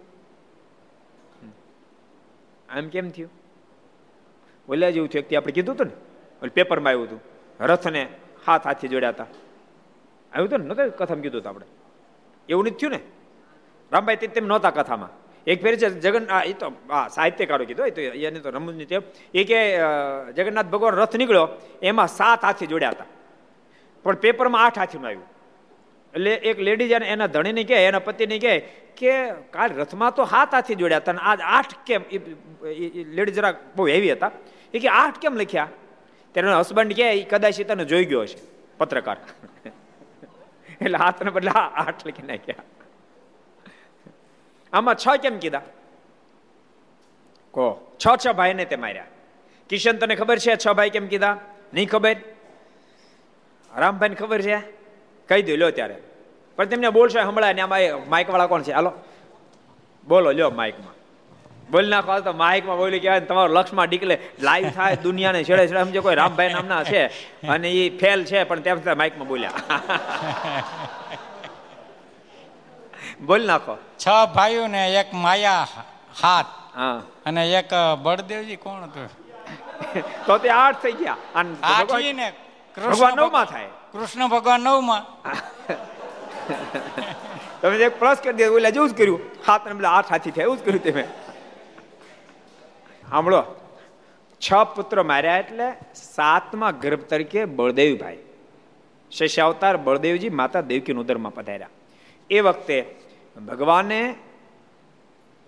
આમ કેમ થયું? ઓલા જેવું થયું. આપણે કીધું હતું ને, પેપરમાં આવ્યું હતું, રથને હાથ હાથથી જોડ્યા હતા, આવ્યું હતું ને, નહોતું કથામાં કીધું હતું આપણે. એવું નથી થયું ને રામભાઈ? તેમ નહોતા કથામાં. એક ફેર છે જગન, એ તો હા સાહિત્યકારો કીધું, તો એને તો રમૂજની તેમ એ કે જગન્નાથ ભગવાન રથ નીકળ્યો એમાં સાત હાથથી જોડ્યા હતા, પણ પેપરમાં આઠ હાથીમાં આવ્યું. એટલે એક લેડીઝ એના ધણીને કહે, એના પતિને કહે કે કાલ રથમાં તો હાથ હાથી જોડ્યા હતા, આજ આઠ કેમ? લેડીઝ જરા બહુ હેવી હતા, એ કે આઠ કેમ લખ્યા? ત્યારે એનો હસબન્ડ કહે કદાચ એ તને જોઈ ગયો હશે પત્રકાર, એટલે હાથને બદલે આઠ લખી નાખ્યા. આમાં છ કેમ કીધા? કહો. છ છ ભાઈને તે માર્યા. કિશન, તને ખબર છે છ ભાઈ કેમ કીધા? નહીં ખબર? રામભાઈને ખબર છે? કહી દઉં લ્યો ત્યારે. પણ તેમને બોલશો હમણાં. આમાં માઇક વાળા કોણ છે? હાલો બોલો, લ્યો માઇકમાં બોલી નાખો. હાલ તો માઇકમાં બોલી કહેવાય ને, તમારો લક્ષમાં ડીકલે લાઈવ થાય દુનિયાને છેડે છેડે. સમજો કોઈ રામભાઈ નામના છે અને એ ફેલ છે, પણ તેમ છતાં માઇકમાં બોલ્યા. બોલી નાખો. છ ભાઈઓ ને એક માયા હાથ, હા, અને એક બળદેવજી કોણ હતું? તો તે આઠ થઈ ગયા. અને ભગવાન નવમાં થાય. કૃષ્ણ ભગવાન નવમાં. તમે એક પ્લસ કરી દે, ઓલા જેવું જ કર્યું. હાથ ને બધા આઠ હાથી થયા એવું જ કર્યું તમે. સાંભળો, છ પુત્ર માર્યા એટલે સાતમા ગર્ભ તરીકે બળદેવભાઈ શેષાવતાર બળદેવજી માતા દેવકીના ઉદરમાં પધાર્યા. એ વખતે ભગવાને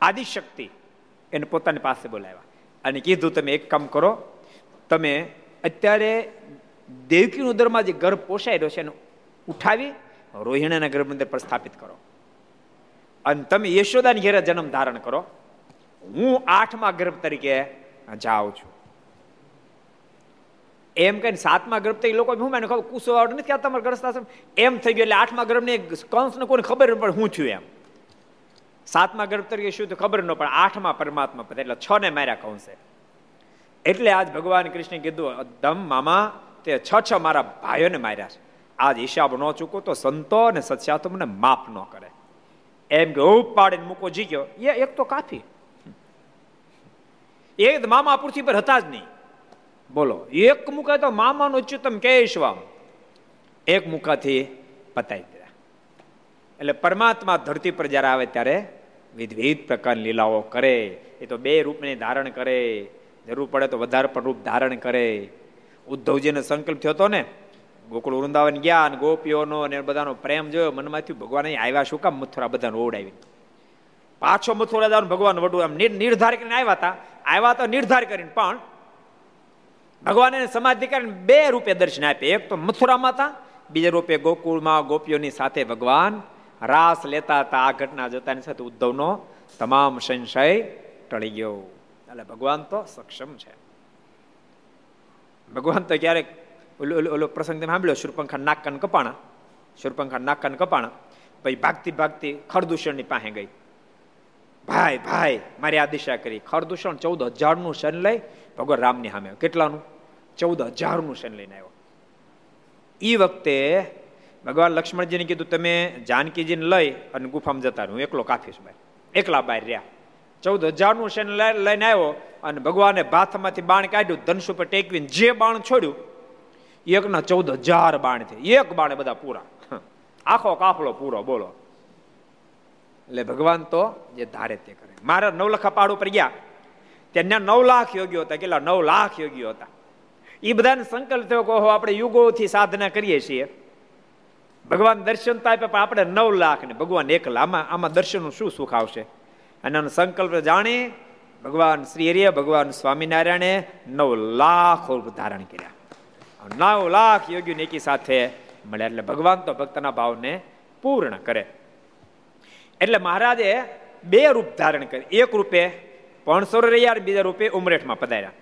આદિશક્તિ એને પોતાની પાસે બોલાવ્યા અને કીધું તમે એક કામ કરો, તમે અત્યારે દેવકીના ઉદરમાં જે ગર્ભ પોષાઈ રહ્યો છે એને ઉઠાવી રોહિણીના ગર્ભ મંદિર પર સ્થાપિત કરો અને તમે યશોદાની ઘેરે જન્મ ધારણ કરો. હું આઠમા ગર્ભ તરીકે જાઉં છું એમ કહીને સાતમા ગર્ભ તરીકે લોકો હું મને ખબર કુસુવાડ નથી કે તમારે ગરસ્તા એમ થઈ ગયો. એટલે આઠમા ગર્ભને કંસને કોઈને ખબર ન પડે હું થયું એમ. સાતમા ગર્ભ તરીકે શું તો ખબર ન પડે, આઠમા પરમાત્મા પદ એટલે છ ને માર્યા કંસે. એટલે આજ ભગવાન કૃષ્ણે કીધું દમ મામા તે છ છ મારા ભાઈઓને માર્યા છે. આજ હિસાબ ન ચૂકો તો સંતો અને સત્સાતો મને માફ ન કરે. એમ કે ઉપાડીને મૂકો જી ગયો એ એક તો કાફી. એ મામા પૃથ્વી પર હતા જ નહીં. બોલો, એક મુકાય તો મામાનું ઉચ્ચતમ કેશવામ. એક મુકાથી પતાવી દીધા. એટલે પરમાત્મા ધરતી પર જ્યારે આવે ત્યારે વિવિધ પ્રકારની લીલાઓ કરે. એ તો બે રૂપને ધારણ કરે, જરૂર પડે તો વધારે પણ રૂપ ધારણ કરે. ઉદ્ધવજીને સંકલ્પ થયો હતો ને, ગોકુળ વૃંદાવન ગયા અને ગોપીઓનો અને બધાનો પ્રેમ જોયો, મનમાંથી ભગવાન અહીં આવ્યા શું કામ મથુરા બધાને ઓવડાવી. પાછો મથુરા જવાનું ભગવાન વડું આમ નિર્ધાર કરીને આવ્યા હતા. આવ્યા તો નિર્ધાર કરીને, પણ ભગવાન એને સમાધિકારીને બે રૂપે દર્શન આપે. એક તો મથુરામાં હતા, બીજા રૂપે ગોકુળમાં ગોપીઓની સાથે ભગવાન રાસ લેતા હતા. આ ઘટના જોતાની સાથે ઉદ્ધવનો તમામ સંશય ટળી ગયો. એટલે ભગવાન તો સક્ષમ છે. ભગવાન તો ક્યારેક ઓલો ઓલો પ્રસંગ તમે સાંભળ્યો, શૂર્પણખા નાકકાન કપાણા. શૂર્પણખા નાકકાન કપાણા પછી ભાગતી ભાગતી ખરદૂષણની પાસે ગઈ. ભાઈ ભાઈ મારી આ દિશા કરી. ખરદૂષણ ચૌદ હજારનું શણ લઈ ભગવાન રામની સામે. કેટલાનું? ચૌદ હજારનું શણ લઈને આવ્યો. એ વખતે ભગવાન લક્ષ્મણજીને કીધું તમે જાનકીજીને લઈ અને ગુફામાં જતા રહો, હું એકલો કાફી છું. ભાઈ એકલા બહાર રહ્યા. ચૌદ હજારનું શણ લઈને આવ્યો અને ભગવાને ભાથમાંથી બાણ કાઢ્યું, ધનુષ ઉપર ટેકવીને જે બાણ છોડ્યું એકના ચૌદ હજાર બાણ થઈ. એક બાણે બધા પૂરા, આખો કાફલો પૂરો. બોલો, એટલે ભગવાન તો જે ધારે તે કરે. મારા નવલખા પહાડ ઉપર ગયા, ત્યાં નવ લાખ યોગીઓ હતા. કેટલા? નવ લાખ યોગીઓ હતા. એ બધાને સંકલ્પ થયો કહો આપણે યુગોથી સાધના કરીએ છીએ, ભગવાન દર્શન તો આપે, પણ આપણે નવ લાખ ને ભગવાન એકલા, આમાં આમાં દર્શનનું શું સુખ આવશે? અને સંકલ્પ જાણી ભગવાન શ્રી હરિએ ભગવાન સ્વામિનારાયણે નવ લાખ રૂપ ધારણ કર્યા. નવ લાખ યોગીઓને એકી સાથે મળે, એટલે ભગવાન તો ભક્તના ભાવને પૂર્ણ કરે. એટલે મહારાજે બે રૂપ ધારણ કરી, એક રૂપે પણસોર રહ્યા, બીજા રૂપે ઉમરેઠમાં પધાર્યા.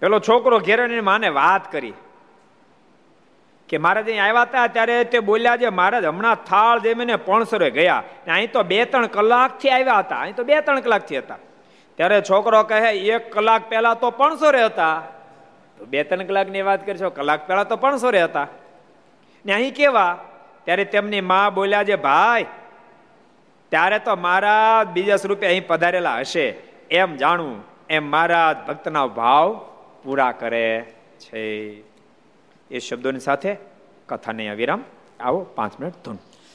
પેલો છોકરો ઘેરાની માને વાત કરી કે મહારાજ અહીં આવ્યા હતા ત્યારે તે બોલ્યા છે, મહારાજ હમણાં થાળ જમીને પણસોરે ગયા, અહીં તો બે ત્રણ કલાકથી આવ્યા હતા, અહીં તો બે ત્રણ કલાકથી હતા. ત્યારે છોકરો કહે, એક કલાક પહેલા તો પણસોરે હતા, બે ત્રણ કલાકની વાત કરશો, કલાક પહેલા તો પણસોરે હતા ને અહીં કેવા? ત્યારે તેમની માં બોલ્યા છે, ભાઈ ત્યારે તો મહારાજ બીજા સ્વરૂપે અહીં પધારેલા હશે એમ જાણવું. એમ મહારાજ ભક્તના ભાવ પૂરા કરે છે. એ શબ્દોની સાથે કથાને વિરામ. આવો પાંચ મિનિટ ધૂન.